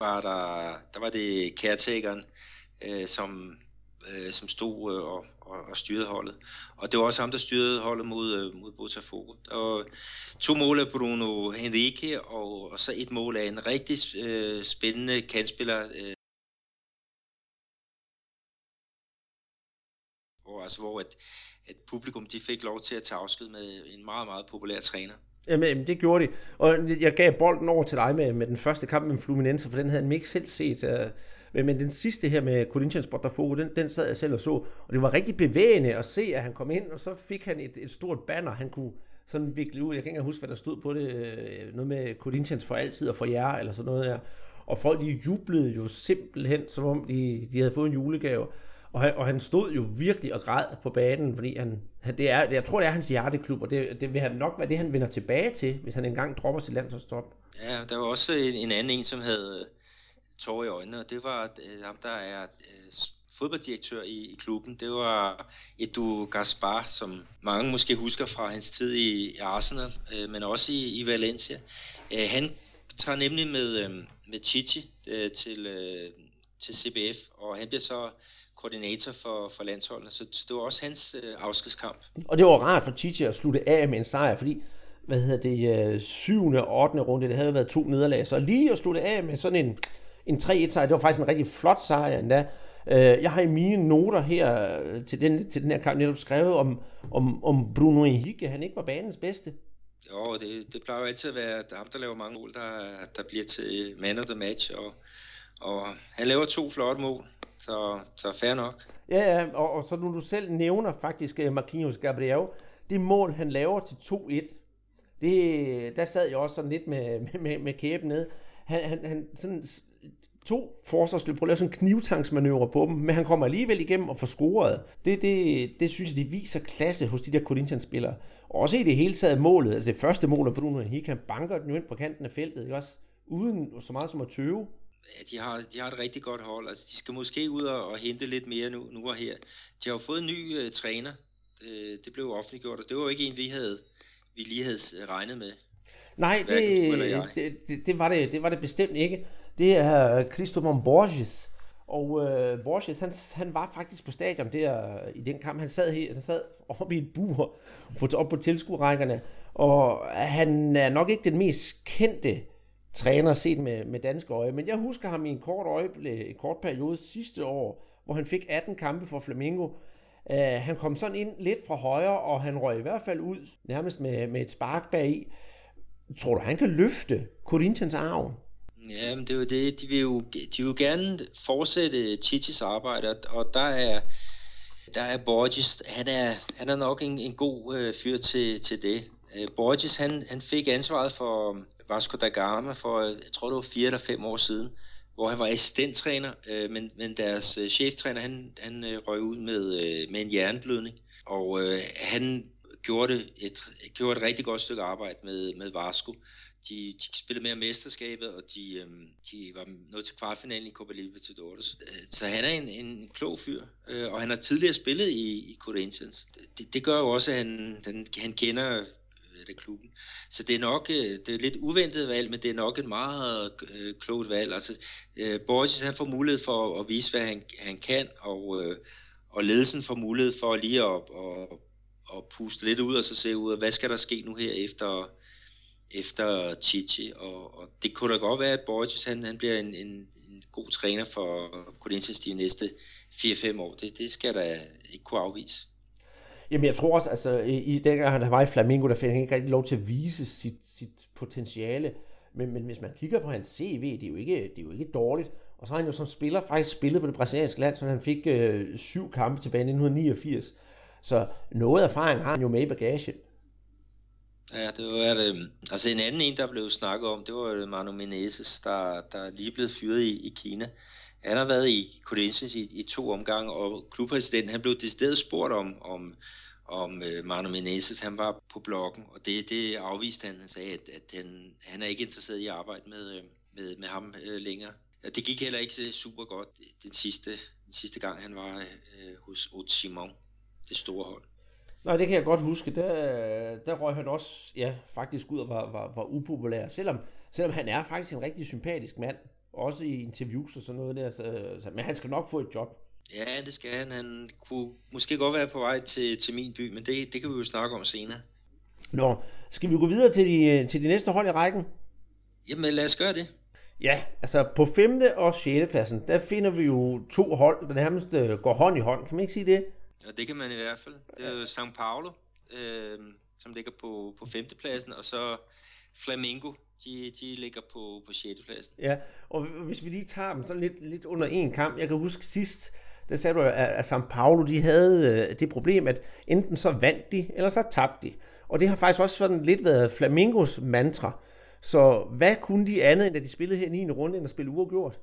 var der, der var det caretakeren, øh, som, øh, som stod øh, og, og styrede holdet. Og det var også ham, der styrede holdet mod, øh, mod Botafogo. Og to mål af Bruno Henrique, og, og så et mål af en rigtig øh, spændende kantspiller, øh, hvor, altså, hvor at, at publikum de fik lov til at tage afsked med en meget, meget populær træner. Jamen, det gjorde de. Og jeg gav bolden over til dig med, med den første kamp med Fluminense, for den havde jeg ikke selv set. Men den sidste her med Corinthians Botafogo, den, den sad jeg selv og så. Og det var rigtig bevægende at se, at han kom ind, og så fik han et, et stort banner, han kunne sådan vikle ud. Jeg kan ikke huske, hvad der stod på det. Noget med Corinthians for altid og for jer, eller sådan noget der. Og folk, de jublede jo simpelthen, som om de, de havde fået en julegave. Og han, og han stod jo virkelig og græd på banen, fordi han, han, det er, jeg tror, det er hans hjerteklub, og det, det vil han nok være det, han vender tilbage til, hvis han engang dropper sit landsholdstop. Ja, der var også en, en anden en, som havde tårer i øjnene, og det var ham, der er fodbolddirektør i, i klubben. Det var Edu Gaspar, som mange måske husker fra hans tid i, i Arsenal, øh, men også i, i Valencia. Øh, han tager nemlig med, øh, med Tite øh, til, øh, til C B F, og han bliver så koordinator for, for landsholdene, så det var også hans øh, afskedskamp. Og det var rart for Tite at slutte af med en sejr, fordi, hvad hedder det, øh, syvende og ottende runde, det havde været to nederlag, så lige at slutte af med sådan en, en tre et sejr, det var faktisk en rigtig flot sejr endda. Øh, jeg har i mine noter her til den, til den her kamp netop skrevet om, om, om Bruno Henrique, han ikke var banens bedste. Jo, det, det plejer jo altid at være ham, der laver mange mål, der, der bliver til man of the match, og, og han laver to flotte mål. Så, så fair nok. Ja, ja, og, og så nu du selv nævner faktisk Marquinhos Gabriel, det mål han laver til to et, det, der sad jeg også sådan lidt med, med, med kæben ned. Han, han, han sådan to forsvarsløb på at lave sådan knivtangsmanøvre på dem, men han kommer alligevel igennem og får scoret. Det, det, det synes jeg, det viser klasse hos de der Corinthians-spillere. Og også i det hele taget målet, altså det første mål af Bruno Henrique, han banker den jo ind på kanten af feltet, ikke også? Uden så meget som at tøve. Ja, de har, de har et rigtig godt hold. Altså, de skal måske ud og, og hente lidt mere nu, nu og her. De har jo fået en ny øh, træner. Øh, det blev offentliggjort, og det var jo ikke en, vi, havde, vi lige havde regnet med. Nej, det, det, det, var det, det var det bestemt ikke. Det er Cristóvão Borges. Og øh, Borges, han, han var faktisk på stadion der i den kamp. Han sad, han sad oppe i et bur, oppe på tilskuerrækkerne. Og han er nok ikke den mest kendte træner set med, med danske øje, men jeg husker ham i en kort, øjeblik, en kort periode sidste år, hvor han fik atten kampe for Flamengo. Uh, han kom sådan ind lidt fra højre, og han røg i hvert fald ud, nærmest med, med et spark bagi. Tror du, han kan løfte Corinthians arv? Ja, men det er jo det. De vil jo, de vil gerne fortsætte Titis arbejde, og der er, der er Borges, han er, han er nok en, en god øh, fyr til, til det. Borges, han, han fik ansvaret for Vasco da Gama for, jeg tror det var fire eller fem år siden, hvor han var assistenttræner, øh, men, men deres cheftræner, han, han røg ud med, øh, med en hjerneblødning, og øh, han gjorde, et, gjorde et rigtig godt stykke arbejde med, med Vasco. De, de spillede med mesterskabet, og de, øhm, de var nået til kvartfinalen i Copa Libertadores. Så han er en, en klog fyr, øh, og han har tidligere spillet i, i Corinthians. Det, det gør jo også, at han, den, han kender øh, det klubben. Så det er nok øh, det er lidt uventet valg, men det er nok et meget øh, klogt valg. Altså, øh, Borges han får mulighed for at vise, hvad han, han kan, og, øh, og ledelsen får mulighed for lige at og, og puste lidt ud og så se ud, hvad skal der ske nu her efter... efter Chichy, og, og det kunne da godt være, at Borges han, han bliver en, en, en god træner for Corinthians de næste fire fem år. Det, det skal der ikke kunne afvise. Jamen jeg tror også, altså i, i dengang han var i Flamengo, der fik han ikke rigtig lov til at vise sit, sit potentiale, men, men hvis man kigger på hans C V, det er jo ikke, det er jo ikke dårligt, og så har han jo som spiller faktisk spillet på det brasilianske land, så han fik øh, syv kampe tilbage i nitten niogfirs, så noget erfaring har han jo med i bagagen. Ja, det var det. Altså en anden en, der blev snakket om, det var Mano Menezes, der, der lige blev fyret i, i Kina. Han har været i Corinthians i, i to omgange, og klubpræsidenten, han blev decideret spurgt om, om, om uh, Mano Menezes. Han var på bloggen, og det, det afviste han. Han sagde, at, at han, han er ikke interesseret i at arbejde med, med, med ham uh, længere. Det gik heller ikke super godt den sidste, den sidste gang, han var uh, hos Osimhen, det store hold. Nej, det kan jeg godt huske. Der, der røg han også ja, faktisk ud og var, var, var upopulær. Selvom, selvom han er faktisk en rigtig sympatisk mand. Også i interviews og sådan noget der. Så, så, men han skal nok få et job. Ja, det skal han. Han kunne måske godt være på vej til, til min by, men det, det kan vi jo snakke om senere. Nå, skal vi gå videre til de, til de næste hold i rækken? Jamen lad os gøre det. Ja, altså på femte og sjette pladsen, der finder vi jo to hold, der nærmest går hånd i hånd. Kan man ikke sige det? Og det kan man i hvert fald. Det er jo São Paulo, øh, som ligger på, på femtepladsen, og så Flamengo, de, de ligger på, på sjettepladsen. Ja, og hvis vi lige tager dem sådan lidt, lidt under en kamp. Jeg kan huske sidst, der sagde du, at São Paulo, de havde det problem, at enten så vandt de, eller så tabte de. Og det har faktisk også sådan lidt været Flamengos mantra. Så hvad kunne de andet, end at de spillede her i niende runde, end at spille uafgjort?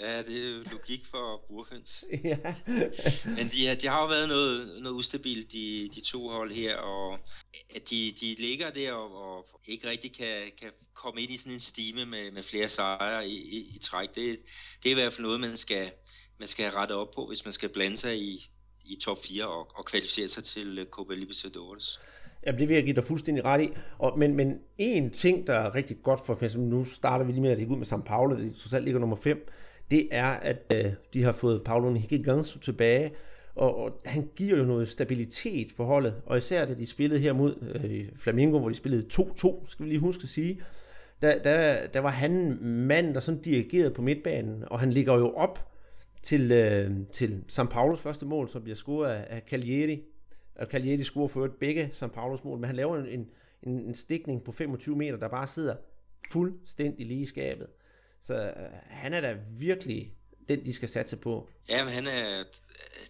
Ja, det er jo logik for burhøns. Ja. Men de, de har jo været noget, noget ustabilt, de, de to hold her, og at de, de ligger der og, og ikke rigtig kan, kan komme ind i sådan en stime med, med flere sejre i, i, i træk. Det, det er i hvert fald noget, man skal, man skal rette op på, hvis man skal blande sig i, i top fire og, og kvalificere sig til Copa Libertadores. Jamen det vil jeg give dig fuldstændig ret i, og, men, men en ting, der er rigtig godt for, for eksempel, nu starter vi lige med at ligge ud med São Paulo, det totalt ligger nummer fem, det er, at øh, de har fået Paulo Henrique tilbage, og, og han giver jo noget stabilitet på holdet, og især da de spillede her mod øh, Flamengo, hvor de spillede to to, skal vi lige huske at sige, der, der, der var han mand, der sådan dirigerede på midtbanen, og han ligger jo op til, øh, til São Paulos første mål, som bliver scoret af, af Cagliari, og Cagliari scorer for øvrigt begge São Paulos mål, men han laver en, en, en stikning på femogtyve meter, der bare sidder fuldstændig lige i skabet. Så øh, han er da virkelig den, de skal satse på. Ja, men han er,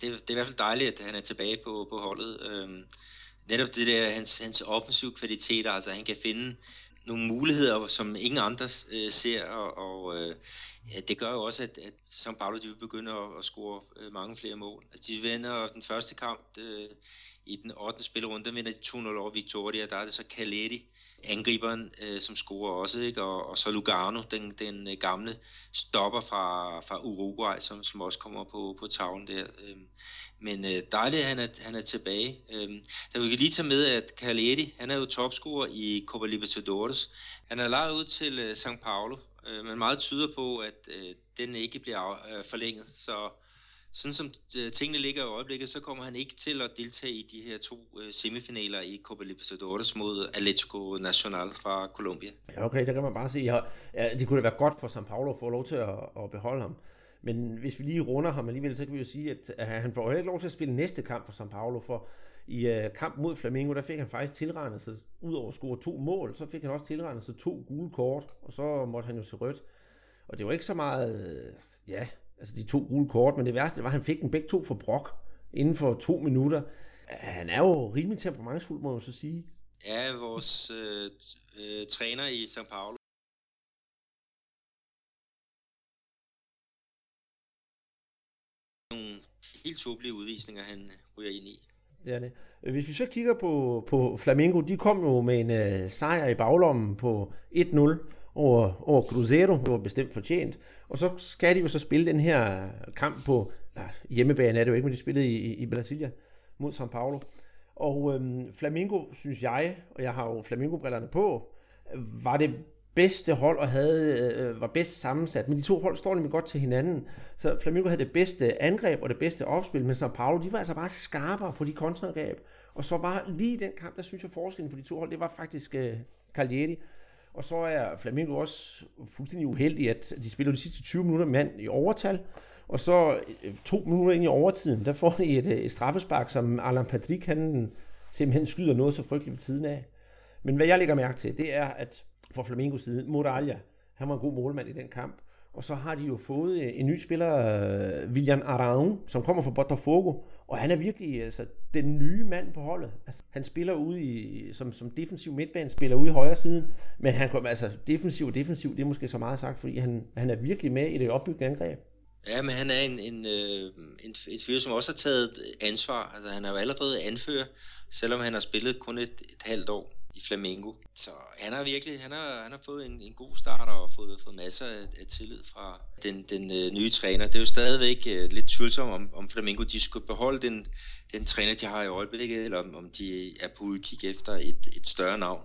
det, er, det er i hvert fald dejligt, at han er tilbage på, på holdet. Øhm, netop det der, hans, hans offensive kvaliteter, altså han kan finde nogle muligheder, som ingen andre øh, ser, og, og øh, ja, det gør jo også, at, at São Paulo de vil begynde at, at score øh, mange flere mål. Altså, de vender den første kamp øh, i den ottende spillerunde, der vinder de to nul over Victoria, der er det så Caleri, angriberen, øh, som scorer også, ikke? Og, og så Lugano, den, den gamle stopper fra, fra Uruguay, som, som også kommer på, på tavlen der. Øh, men øh, dejligt, at han er, han er tilbage. Øh, der vil vi lige tage med, at Caleri, han er jo topscorer i Copa Libertadores. Han er lejet ud til øh, São Paulo, øh, men meget tyder på, at øh, den ikke bliver af, øh, forlænget. Så sådan som øh, tingene ligger i øjeblikket, så kommer han ikke til at deltage i de her to øh, semifinaler i Copa Libertadores mod Atlético Nacional fra Colombia. Ja, okay, der kan man bare sige, at ja, det kunne da være godt for São Paulo at få lov til at, at beholde ham. Men hvis vi lige runder ham alligevel, så kan vi jo sige, at, at han får ikke lov til at spille næste kamp for São Paulo, for i øh, kamp mod Flamengo, der fik han faktisk tilregnet sig, udover at score to mål, så fik han også tilregnet sig to gule kort, og så måtte han jo se rødt. Og det var ikke så meget, øh, ja... altså de to gule kort, men det værste var, at han fik den begge to for brok inden for to minutter. Han er jo rimelig temperamentsfuld, må man så sige. Ja, vores øh, øh, træner i São Paulo. Nogle helt tåbelige udvisninger, han ryger ind i. Det er det. Hvis vi så kigger på, på Flamengo, de kom jo med en øh, sejr i baglommen på en nul over, over Cruzeiro. Det var bestemt fortjent. Og så skal de jo så spille den her kamp på nej, hjemmebane, er det jo ikke, men de spillede i, i Brasilia mod São Paulo. Og øhm, Flamengo, synes jeg, og jeg har jo Flamengo-brillerne på, var det bedste hold og havde, øh, var bedst sammensat. Men de to hold står nemlig godt til hinanden. Så Flamengo havde det bedste angreb og det bedste opspil, men São Paulo, de var altså bare skarpere på de kontraangreb. Og så var lige i den kamp, der synes jeg forskellen på de to hold, det var faktisk øh, Cagliari. Og så er Flamengo også fuldstændig uheldig, at de spiller de sidste tyve minutter mand i overtal. Og så to minutter ind i overtiden, der får de et, et straffespark, som Alan Patrick, han simpelthen skyder noget så frygteligt ved siden af. Men hvad jeg lægger mærke til, det er, at fra Flamingos side, Moralja, han var en god målmand i den kamp. Og så har de jo fået en ny spiller, William Araújo, som kommer fra Botafogo. Og han er virkelig altså, den nye mand på holdet. Altså, han spiller ude i, som, som defensiv midtbane, spiller ude i højre siden. Men han kommer altså defensiv og defensiv, det er måske så meget sagt, fordi han, han er virkelig med i det opbyggende angreb. Ja, men han er en, en, en, en, en fyr, som også har taget ansvar. Altså, han er jo allerede anfører, selvom han har spillet kun et, et halvt år i Flamengo. Så han har virkelig han har, han har fået en, en god start og fået, fået masser af, af tillid fra den, den øh, nye træner. Det er jo stadigvæk øh, lidt tvivlsomt, om, om Flamengo de skulle beholde den, den træner, de har i øjeblikket, eller om, om de er på udkig efter et, et større navn.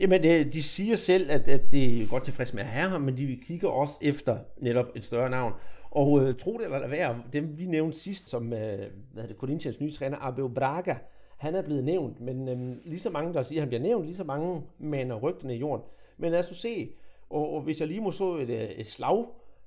Jamen, de siger selv, at, at de er godt tilfredse med at have ham, men de kigger også efter netop et større navn. Og øh, tro det eller lad være, dem vi nævnte sidst, som øh, hvad det, Corinthians nye træner, Abel Braga, han er blevet nævnt, men øh, lige så mange, der siger, han bliver nævnt, lige så mange maner rygterne i jorden. Men lad os se, og, og hvis jeg lige må så et, et slag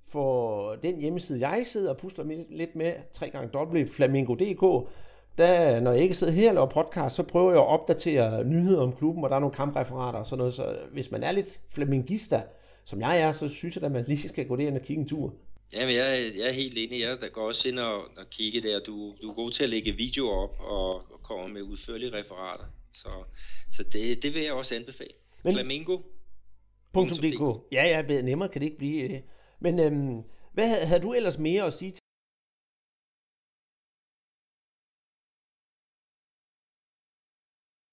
for den hjemmeside, jeg sidder og pusler med, lidt med, tre gange w punktum flamingo punktum d k, da, når jeg ikke sidder her og laver podcast, så prøver jeg at opdatere nyheder om klubben, og der er nogle kampreferater og sådan noget, så hvis man er lidt flamingista, som jeg er, så synes jeg, at man lige skal gå derind og kigge en tur. Jamen, jeg, jeg er helt enig. Jeg der går også ind og, og kigge der. Du, du er god til at lægge videoer op og, og kommer med udførlige referater. Så, så det, det vil jeg også anbefale. Flamingo punktum d k. Ja, jeg ved nemmere kan det ikke blive. Men øhm, hvad havde, havde du ellers mere at sige til?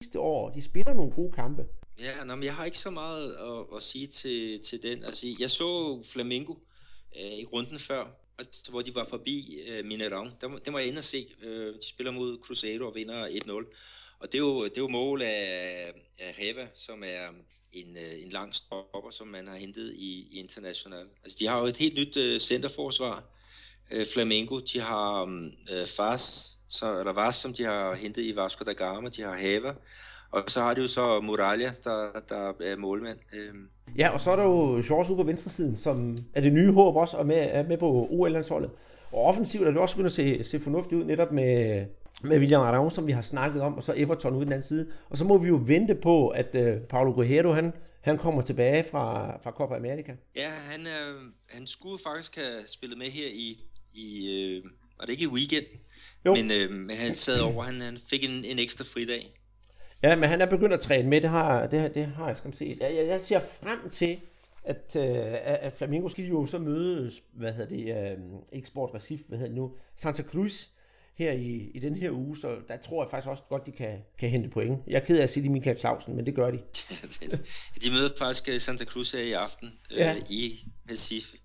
Sidste år, de spiller nogle gode kampe. Ja, nå, men jeg har ikke så meget at, at sige til, til den. Altså, jeg så Flamengo i runden før, altså, hvor de var forbi øh, Mineirão. Det var jeg inde og se. Øh, de spiller mod Cruzeiro og vinder en nul. Og det er jo, det er jo mål af, af Reva, som er en, en lang stopper, som man har hentet i, i Internacional. Altså, de har jo et helt nyt øh, centerforsvar. Øh, Flamengo, de har øh, Fas, så, eller Vas, som de har hentet i Vasco da Gama. De har Reva. Og så har de jo så Muralja, der, der er målmand. Øhm. Ja, og så er der jo Jorge ude på venstresiden, som er det nye håb også, og med, er med på O L-landsholdet. Og offensivt er det også begyndt at se, se fornuftigt ud, netop med, med William Araújo, som vi har snakket om, og så Everton ude den anden side. Og så må vi jo vente på, at øh, Paulo Guerrero, han, han kommer tilbage fra, fra Copa America. Ja, han, øh, han skulle faktisk have spillet med her i, i øh, var det ikke i weekenden? Men, øh, men han sad over, han, han fik en, en ekstra fridag. Ja, men han er begyndt at træne med, det har, det, det har jeg skal se. Jeg, jeg, jeg ser frem til, at, øh, at Flamengo skal jo så møde, hvad hedder det, øh, ikke Sport Recife, hvad hedder det nu, Santa Cruz her i, i den her uge, så der tror jeg faktisk også godt, de kan, kan hente point. Jeg er ked af at sige det, Michael Clausen, men det gør de. De møder faktisk Santa Cruz her i aften øh, ja. i Recife.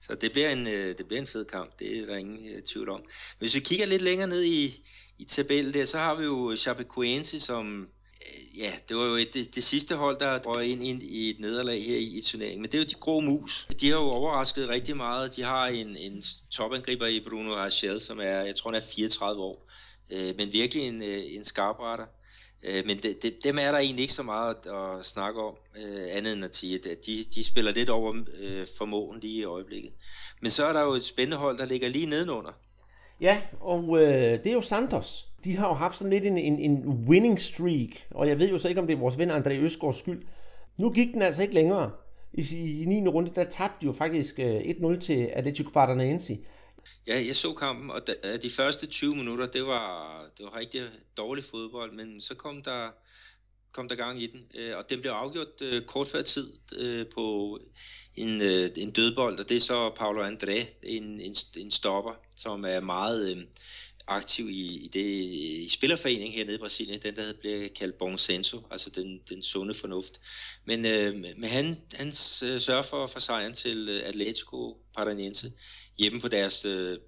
Så det bliver, en, det bliver en fed kamp, det er der ingen tvivl om. Hvis vi kigger lidt længere ned i, i tabellen der, så har vi jo Chapecoense, som, ja, det var jo et, det, det sidste hold, der røg ind, ind i et nederlag her i, i turneringen. Men det er jo de grå mus. De har jo overrasket rigtig meget. De har en, en topangriber i Bruno Archel, som er, jeg tror han er fireogtredive år, øh, men virkelig en, en skarpretter. Øh, men det, det, dem er der egentlig ikke så meget at, at snakke om, øh, andet end at sige, at de, de spiller lidt over øh, formåen lige i øjeblikket. Men så er der jo et spændende hold, der ligger lige nedenunder. Ja, og øh, det er jo Santos. De har jo haft sådan lidt en, en, en winning streak, og jeg ved jo så ikke, om det er vores ven André Østgaards skyld. Nu gik den altså ikke længere. I, i niende runde, der tabte de jo faktisk øh, en nul til Atlético Paranaense. Ja, jeg så kampen, og da, de første tyve minutter, det var, det var rigtig dårlig fodbold, men så kom der, kom der gang i den, øh, og den blev afgjort øh, kort før tid øh, på en, øh, en dødbold, og det er så Paulo André, en, en, en stopper, som er meget øh, aktiv i, i det i spillerforening hernede i Brasilien, den der bliver kaldt Bom Senso, altså den, den sunde fornuft. Men, øh, men han, han sørger for, for sejren til Atlético Paranaense hjemme på deres øh,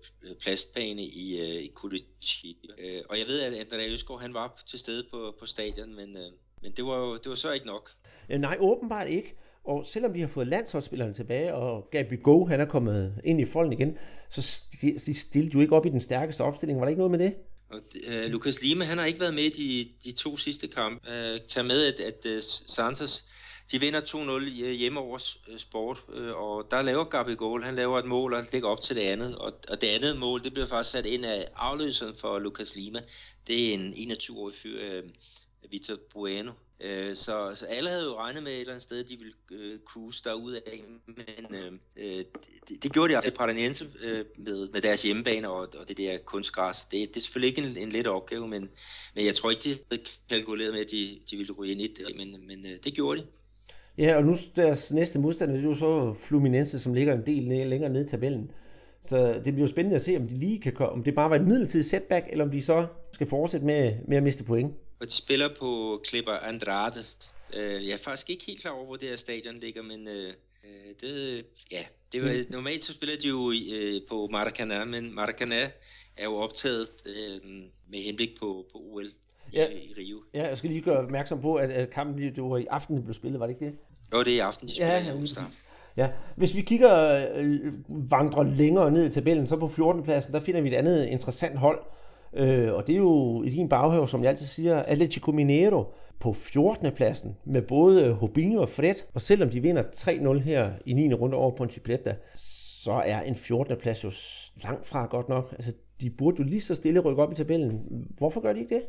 plastbane i, øh, i Curitiba. Øh, og jeg ved, at André Øsgaard, han var til stede på, på stadion, men, øh, men det var jo det var så ikke nok. Ja, nej, åbenbart ikke. Og selvom de har fået landsholdsspillerne tilbage, og Gabi Go, han er kommet ind i folden igen, så de stillede jo ikke op i den stærkeste opstilling. Var der ikke noget med det? Og, uh, Lucas Lima, han har ikke været med i de, de to sidste kampe. Uh, tag med, at, at uh, Santos, de vinder to nul hjemme over Sport, uh, og der laver Gabi Go, han laver et mål, og lægger op til det andet. Og, og det andet mål, det bliver faktisk sat ind af afløseren for Lucas Lima. Det er en enogtyve-årig fyr, uh, Vitor Bueno. Så, så alle havde jo regnet med et eller andet sted, de ville øh, cruise derude af, men øh, det, det gjorde de altså Paranaense øh, med, med deres hjemmebane og, og det der kunstgræs. Det, det er selvfølgelig ikke en, en let opgave, men, men jeg tror ikke, de havde kalkuleret med, at de, de ville ryge ind i det, men, men øh, det gjorde de. Ja, og nu deres næste modstander, det er jo så Fluminense, som ligger en del længere nede i tabellen. Så det bliver jo spændende at se, om de lige kan komme, om det bare var et midlertidigt setback, eller om de så skal fortsætte med, med at miste point. Og de spiller på Clipper Andrade. Jeg er faktisk ikke helt klar over, hvor det her stadion ligger, men øh, det, ja, det var, normalt så spiller de jo øh, på Maracanã, men Maracanã er jo optaget øh, med henblik på, på O L i, ja. i Rio. Ja, jeg skal lige gøre opmærksom på, at, at kampen det var i aften, det blev spillet, var det ikke det? Jo, det er i aften, de spiller ja, i onsdag. Ja, hvis vi kigger øh, vandrer længere ned i tabellen, så på fjortende pladsen, der finder vi et andet interessant hold. Øh, og det er jo i din baghave, som jeg altid siger, Atlético Mineiro på fjortende pladsen med både Robinho og Fred. Og selvom de vinder tre nul her i niende runde over Ponte Preta, så er en fjortende plads jo langt fra godt nok. Altså, de burde jo lige så stille rykke op i tabellen. Hvorfor gør de ikke det?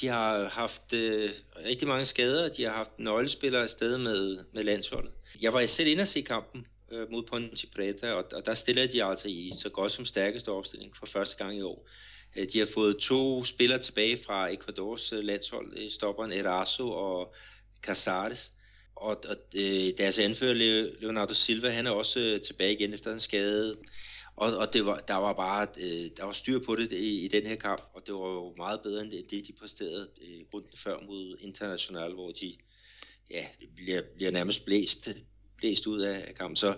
De har haft øh, rigtig mange skader, og de har haft nøglespillere afsted med, med landsholdet. Jeg var selv inde og se kampen øh, mod Ponte Preta, og, og der stillede de altså i så godt som stærkeste opstilling for første gang i år. De har fået to spillere tilbage fra Ecuadors landshold, stopperen Erazo og Casares. Og, og deres anfører Leonardo Silva, han er også tilbage igen efter en skade. Og, og det var, der var bare der var styr på det i, i den her kamp, og det var jo meget bedre end det, de præsterede runden før mod Internacional, hvor de ja, bliver, bliver nærmest blæst, blæst ud af kampen. Så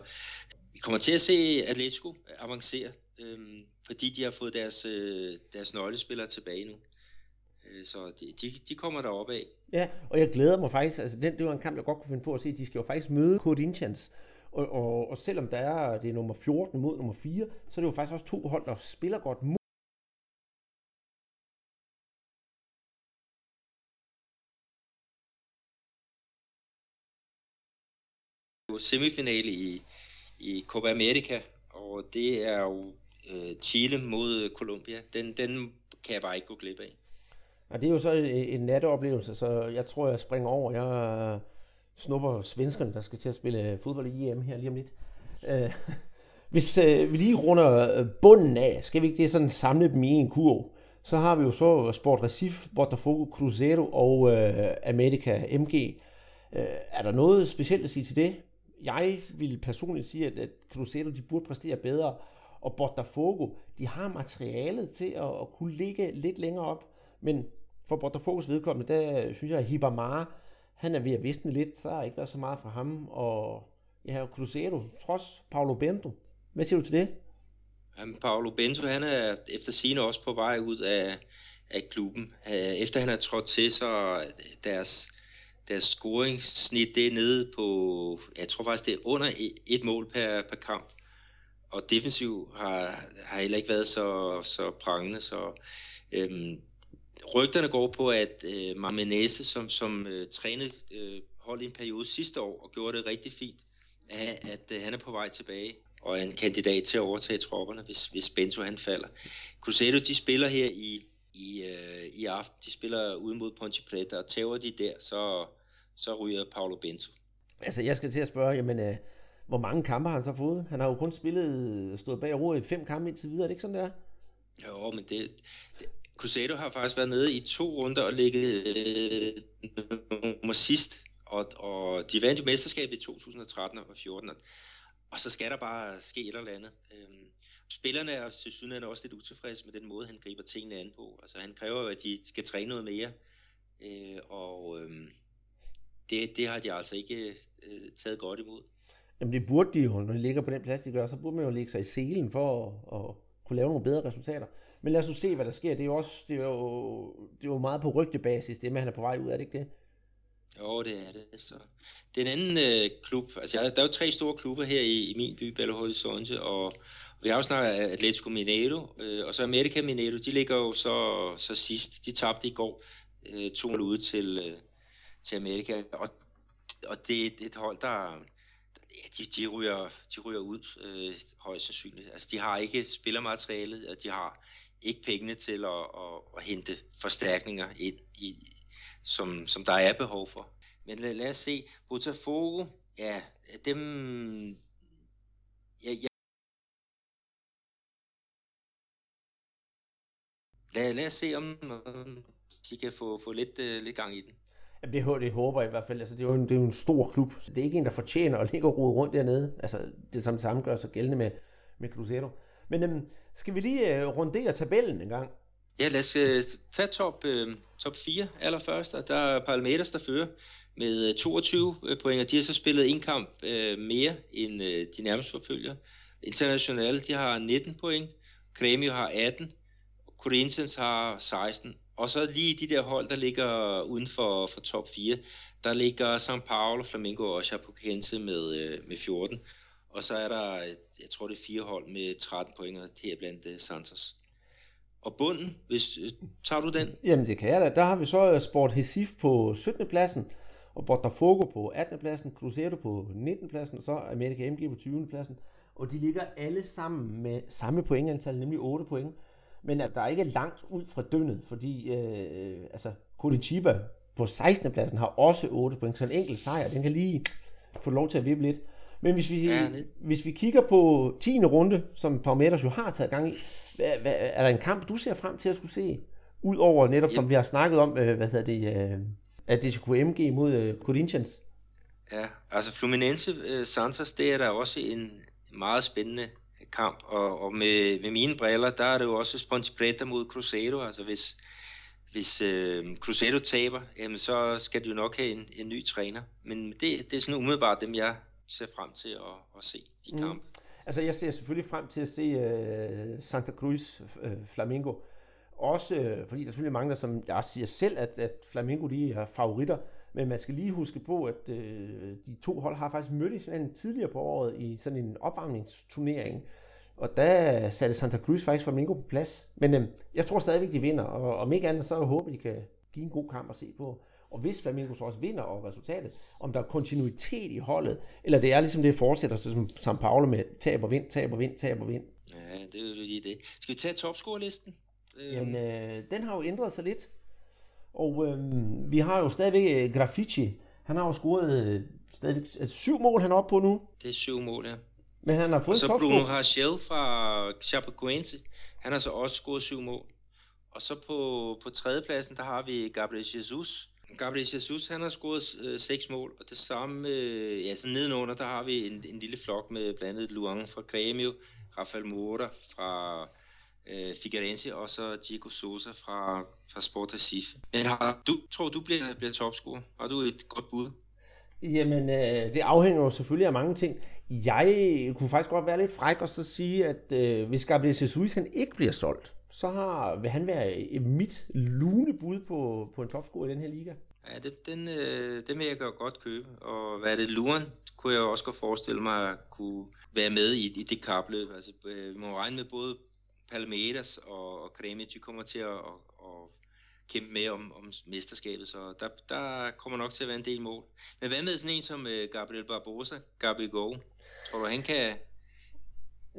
vi kommer til at se Atletico avancere, Øhm, fordi de har fået deres, øh, deres nøglespillere tilbage nu. Øh, så de, de, de kommer deroppe af. Ja, og jeg glæder mig faktisk. Altså, den, det var en kamp, jeg godt kunne finde på at se. De skal jo faktisk møde Corinthians. Og, og, og selvom der er, det er nummer fjorten mod nummer fire, så er det jo faktisk også to hold, der spiller godt mod. Det er jo semifinale i, i Copa America, og det er jo Chile mod Colombia. Den, den kan jeg bare ikke gå glip af. Og det er jo så en natteoplevelse, så jeg tror, jeg springer over. Jeg snupper svenskerne, der skal til at spille fodbold i E M her lige om lidt. Hvis vi lige runder bunden af, skal vi ikke det sådan samle dem i en kurv, så har vi jo så Sport Recife, Botafogo, Cruzeiro og América M G. Er der noget specielt at sige til det? Jeg vil personligt sige, at Cruzeiro de burde præstere bedre, og Botafogo, de har materialet til at, at kunne ligge lidt længere op, men for Botafogos vedkommende, der synes jeg, at Hibamara, han er ved at visne lidt, så har ikke været så meget fra ham, og ja, Cruzeiro, trods Paulo Bento. Hvad siger du til det? Jamen, Paulo Bento, han er efter sigende også på vej ud af, af klubben. Efter han har trådt til, så deres... Deres scoringssnit, det er nede på, jeg tror faktisk, det er under et mål per, per kamp. Og defensiv har, har heller ikke været så, så prangende. Så, øhm, rygterne går på, at øh, Marmenese, som, som øh, trænede øh, holdt i en periode sidste år og gjorde det rigtig fint, at, at øh, han er på vej tilbage og er en kandidat til at overtage tropperne, hvis, hvis Bento han falder. Cruzeiro, de spiller her i, i, øh, i aften. De spiller ude mod Ponte Preta, og tæver de der, så... så ryger Paulo Bento. Altså, jeg skal til at spørge, jamen, øh, hvor mange kampe har han så fået? Han har jo kun spillet, stået bag roret i fem kampe indtil videre, er det ikke sådan, det er? Jo, men det... det Cruzeiro har faktisk været nede i to runder og ligget øh, nummer sidst, og, og de vandt jo mesterskabet i to tusind og tretten og fjorten, og så skal der bare ske et eller andet. Øh, Spillerne er tilsyneladende også lidt utilfredse med den måde, han griber tingene an på. Altså, han kræver jo, at de skal træne noget mere, øh, og øh, det, det har de altså ikke øh, taget godt imod. Jamen det burde de jo, når de ligger på den plads, de gør, så burde man jo ligge sig i selen for at, at kunne lave nogle bedre resultater. Men lad os nu se, hvad der sker. Det er jo, også, det er jo, det er jo meget på rygtebasis, det med, han er på vej ud, er det ikke det? Jo, det er det. Så den anden øh, klub, altså der er jo tre store klubber her i, i min by, Belo Horizonte, og vi har jo snakket Atlético Mineiro, øh, og så América Mineiro, de ligger jo så, så sidst. De tabte i går øh, to nul ude til, øh, til Amerika, og, og det er et hold, der... Ja, de, de, ryger, de ryger ud øh, højst sandsynligt. Altså, de har ikke spillermaterialet, og de har ikke pengene til at, at, at hente forstærkninger ind, i, som, som der er behov for. Men lad, lad os se. Botafogo, ja, dem... Ja, ja. Lad, lad os se, om, om de kan få, få lidt, øh, lidt gang i den. Det, det håber jeg i hvert fald. Altså, det, er jo en, det er jo en stor klub. Det er ikke en, der fortjener at ligge og rode rundt dernede. Altså, det samme samme gør sig gældende med, med Cruzeiro. Men øhm, skal vi lige øh, rundere tabellen en gang? Ja, lad os øh, tage top, øh, top fire allerførst. Der er Palmeiras, der fører med toogtyve point, og de har så spillet en kamp øh, mere end øh, de nærmeste forfølgere. Internacional, de har nitten point. Grêmio har atten. Corinthians har seksten. Og så lige de der hold, der ligger uden for, for top fire, der ligger São Paulo, Flamengo og Chapecoense med, med fjorten. Og så er der, jeg tror det er fire hold med tretten pointer, her blandt Santos. Og bunden, hvis, tager du den? Jamen det kan jeg da. Der har vi så Sport Recife på syttende pladsen, og Botafogo på attende pladsen, Cruzeiro på nittende pladsen, og så América M G på tyvende pladsen. Og de ligger alle sammen med samme pointantal, nemlig otte point. Men at der ikke er langt ud fra dønnet, fordi øh, altså, Curitiba på sekstende pladsen har også otte point, så en enkelt sejr, den kan lige få lov til at vippe lidt. Men hvis vi, ja, hvis vi kigger på tiende runde, som Palmeiras jo har taget gang i, hvad, hvad, er der en kamp, du ser frem til at skulle se? Udover netop, ja, som vi har snakket om, øh, hvad hedder det, øh, at det skulle M G mod øh, Corinthians. Ja, altså Fluminense øh, Santos, det er der også en meget spændende kamp, og, og med, med mine briller, der er det jo også Ponte Preta mod Cruzeiro, altså hvis, hvis øh, Cruzeiro taber, jamen så skal de jo nok have en, en ny træner, men det, det er sådan umiddelbart dem, jeg ser frem til at, at se de kampe. Mm. Altså jeg ser selvfølgelig frem til at se øh, Santa Cruz, øh, Flamengo, også øh, fordi der er selvfølgelig mange, der som jeg siger selv, at, at Flamengo de er favoritter, men man skal lige huske på, at øh, de to hold har faktisk mødt hinanden tidligere på året i sådan en opvarmningsturnering. Og der satte Santa Cruz faktisk Flamengo på plads. Men øh, jeg tror stadigvæk, de vinder. Og om ikke andet, så håber de kan give en god kamp at se på. Og hvis Flamengo så også vinder og resultatet, om der er kontinuitet i holdet, eller det er ligesom det fortsætter, som São Paulo med tab og vind, tab og vind, tab og vind. Ja, det er jo lige det. Skal vi tage topscorelisten? Jamen, øh, den har jo ændret sig lidt. Og øhm, vi har jo stadigvæk Grafici. Han har jo scoret øh, stadigvæk syv mål, han er oppe på nu. Det er syv mål, ja. Men han har fået så Bruno Harchel fra Chapecoense. Han har så også scoret syv mål. Og så på, på tredjepladsen, der har vi Gabriel Jesus. Gabriel Jesus, han har scoret øh, seks mål. Og det samme, øh, ja, så nedenunder, der har vi en, en lille flok med blandt andet Luren fra Grêmio, Rafael Moura fra Figueirense, og så Diego Sosa fra, fra Sport Recife. Men har du, tror du bliver, bliver topscorer? Har du et godt bud? Jamen, øh, det afhænger jo selvfølgelig af mange ting. Jeg kunne faktisk godt være lidt fræk og så sige, at øh, hvis Gabriel Jesus han ikke bliver solgt, så har, vil han være mit lune bud på, på en topscorer i den her liga. Ja, det, den, øh, den vil jeg gøre godt købe. Og hvad er det, Luren? Kunne jeg også godt forestille mig at kunne være med i, i det kapløb. Altså, øh, vi må regne med både Palmeiras og Grêmio, de kommer til at, at, at kæmpe med om, om mesterskabet, så der, der kommer nok til at være en del mål. Men hvad med sådan en som Gabriel Barbosa, Gabriel Go? Tror du, han kan,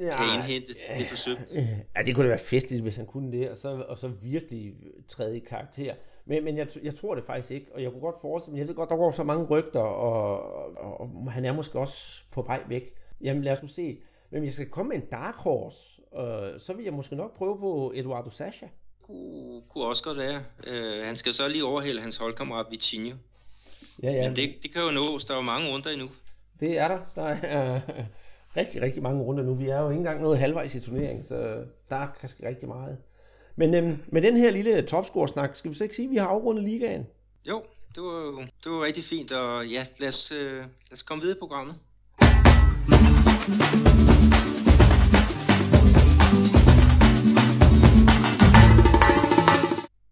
ja, kan indhente ja, det forsøg? Ja, det kunne da være festligt, hvis han kunne det, og så, og så virkelig træde i karakter. Men, men jeg, jeg tror det faktisk ikke, og jeg kunne godt forestille mig, jeg ved godt, der går så mange rygter, og, og, og han er måske også på vej væk. Jamen lad os nu se. Men jeg skal komme med en dark horse, øh, så vil jeg måske nok prøve på Eduardo Sacha. Kunne, kunne også godt være. Øh, han skal så lige overhælde hans holdkammerat Vitinho. Ja, ja. Men det, det kan jo nås. Der er jo mange runder endnu. Det er der. Der er øh, rigtig, rigtig mange runder nu. Vi er jo ikke engang nået halvvejs i turneringen, så der er kanskje rigtig meget. Men øhm, med den her lille topscoresnak, skal vi så ikke sige, at vi har afrundet ligaen? Jo, det var, det var rigtig fint, og ja, lad os, øh, lad os komme videre i programmet.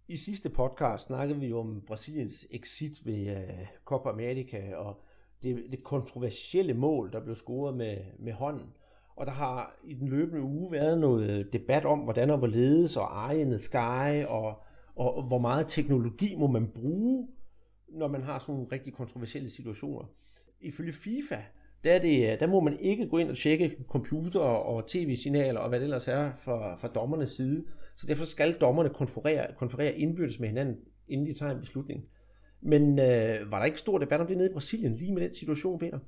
I sidste podcast snakkede vi jo om Brasiliens exit ved øh, Copa America, og det, det kontroversielle mål, der blev scoret med, med hånden. Og der har i den løbende uge været noget debat om, hvordan og hvorledes, og eye in the sky, og, og, og hvor meget teknologi må man bruge, når man har sådan nogle rigtig kontroversielle situationer. Ifølge FIFA, der, det, der må man ikke gå ind og tjekke computer og tv-signaler og hvad det ellers er fra, fra dommernes side. Så derfor skal dommerne konferere, konferere indbyrdes med hinanden, inden de tager en beslutning. Men øh, var der ikke stor debat om det nede i Brasilien, lige med den situation, Peter?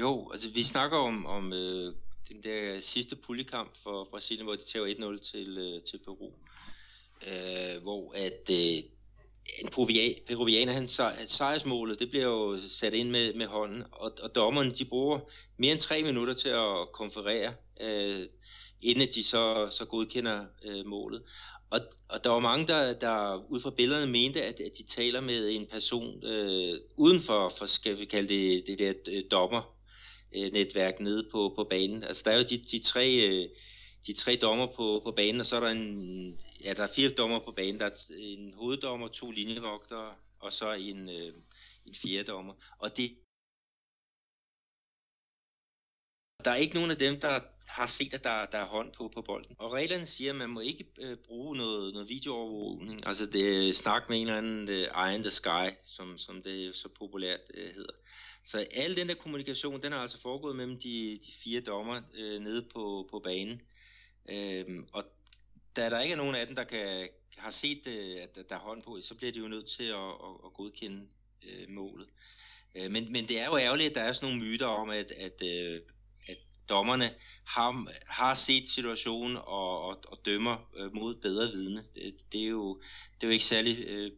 Jo, altså vi snakker om, om øh, den der sidste puljekamp for Brasilien, hvor de tager et nul til, øh, til Peru. Øh, hvor at øh, en peruvia- peruvianer, han sej- sejrsmålet, det bliver jo sat ind med, med hånden. Og, og dommerne, de bruger mere end tre minutter til at konferere, øh, inden de så, så godkender øh, målet. Og, og der var mange, der, der ud fra billederne mente, at, at de taler med en person øh, uden for, for, skal vi kalde det, det der øh, dommernetværk øh, nede på, på banen. Altså der er jo de, de, tre, øh, de tre dommer på, på banen, og så er der en, ja, der er fire dommer på banen. Der er en hoveddommer, to linjevogtere, og så en, øh, en fjerde dommer. Og det, der er ikke nogen af dem, der har set, at der, der er hånd på, på bolden. Og reglerne siger, at man må ikke øh, bruge noget, noget videoovervågning. Altså det snak med en eller anden øh, eye in the sky, som, som det så populært øh, hedder. Så al den der kommunikation, den er altså foregået mellem de, de fire dommer øh, nede på, på banen. Øh, og da der ikke er nogen af dem, der kan, har set, øh, at der er hånd på, så bliver de jo nødt til at, at, at godkende øh, målet. Øh, men, men det er jo ærgerligt, at der er sådan nogle myter om, at... at øh, dommerne har, har set situationen og, og, og dømmer øh, mod bedre vidne. Det, det, er jo, det er jo ikke særlig øh,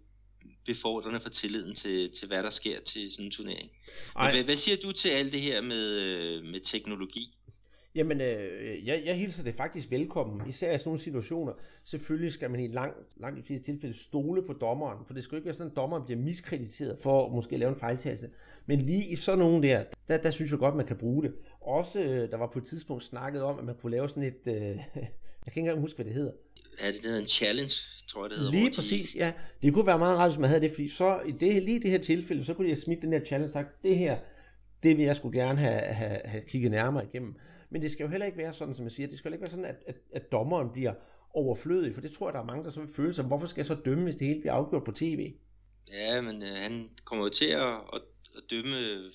befordrende for tilliden til, til, hvad der sker til sådan en turnering. Hvad, hvad siger du til alt det her med, øh, med teknologi? Jamen, øh, jeg, jeg hilser det faktisk velkommen, især i sådan nogle situationer. Selvfølgelig skal man i langt, langt de fleste tilfælde stole på dommeren, for det skal jo ikke være sådan, at dommeren bliver miskrediteret for at måske lave en fejltagelse. Men lige i sådan nogle der, der, der synes jeg godt, man kan bruge det. Også, der var på et tidspunkt snakket om, at man kunne lave sådan et, øh, jeg kan ikke engang huske, hvad det hedder. Ja, det hedder en challenge, tror jeg, det hedder. Lige præcis, ja. Det kunne være meget rart, hvis man havde det, fordi så i det, lige i det her tilfælde, så kunne de have smidt den her challenge og sagt, det her, det vil jeg sgu gerne have, have, have kigget nærmere igennem. Men det skal jo heller ikke være sådan, som jeg siger, det skal jo ikke være sådan, at, at, at dommeren bliver overflødig, for det tror jeg, der er mange, der så vil føle sig, hvorfor skal jeg så dømme, hvis det hele bliver afgjort på tv? Ja, men øh, han kommer jo til at, at, at dømme... Øh...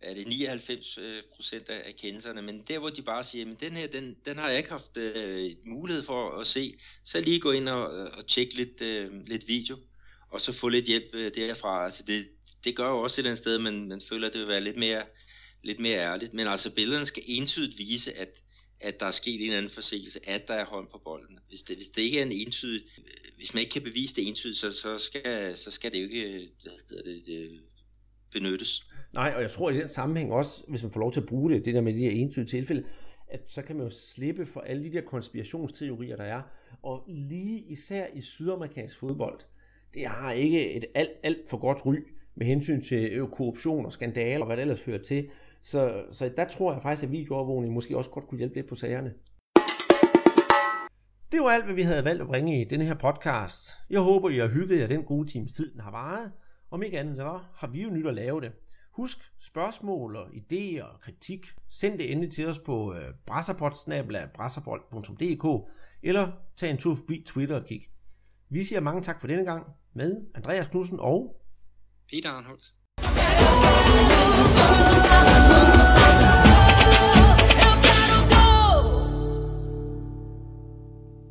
er det nioghalvfems procent af kendelserne, men der hvor de bare siger, men den her, den, den har jeg ikke haft øh, mulighed for at se, så lige gå ind og, og tjekke lidt, øh, lidt video, og så få lidt hjælp øh, derfra. Altså det, det gør jo også et eller andet sted, men man føler, at det vil være lidt mere, lidt mere ærligt. Men altså billederne skal entydigt vise, at, at der er sket en eller anden forseelse, at der er hånd på bolden. Hvis det, hvis det ikke er en entydig, hvis man ikke kan bevise det entydigt, så, så, skal, så skal det jo ikke, hvad hedder det, det benyttes. Nej, og jeg tror i den sammenhæng også, hvis man får lov til at bruge det, det der med de her entydige tilfælde, at så kan man jo slippe for alle de der konspirationsteorier, der er. Og lige især i sydamerikansk fodbold, det har ikke et alt, alt for godt ry med hensyn til korruption og skandaler og hvad det ellers hører til. Så, så der tror jeg faktisk, at videoovervågning måske også godt kunne hjælpe lidt på sagerne. Det var alt, hvad vi havde valgt at bringe i denne her podcast. Jeg håber, I har hygget jer den gode times tid, den har varet. Om ikke andet, så har vi jo nyt at lave det. Husk, spørgsmål og idéer og kritik, send det endelig til os på øh, brasserbold bindestreg brasserbold punktum d k eller tag en tur forbi Twitter og kig. Vi siger mange tak for denne gang med Andreas Knudsen og Peter Arnholdt.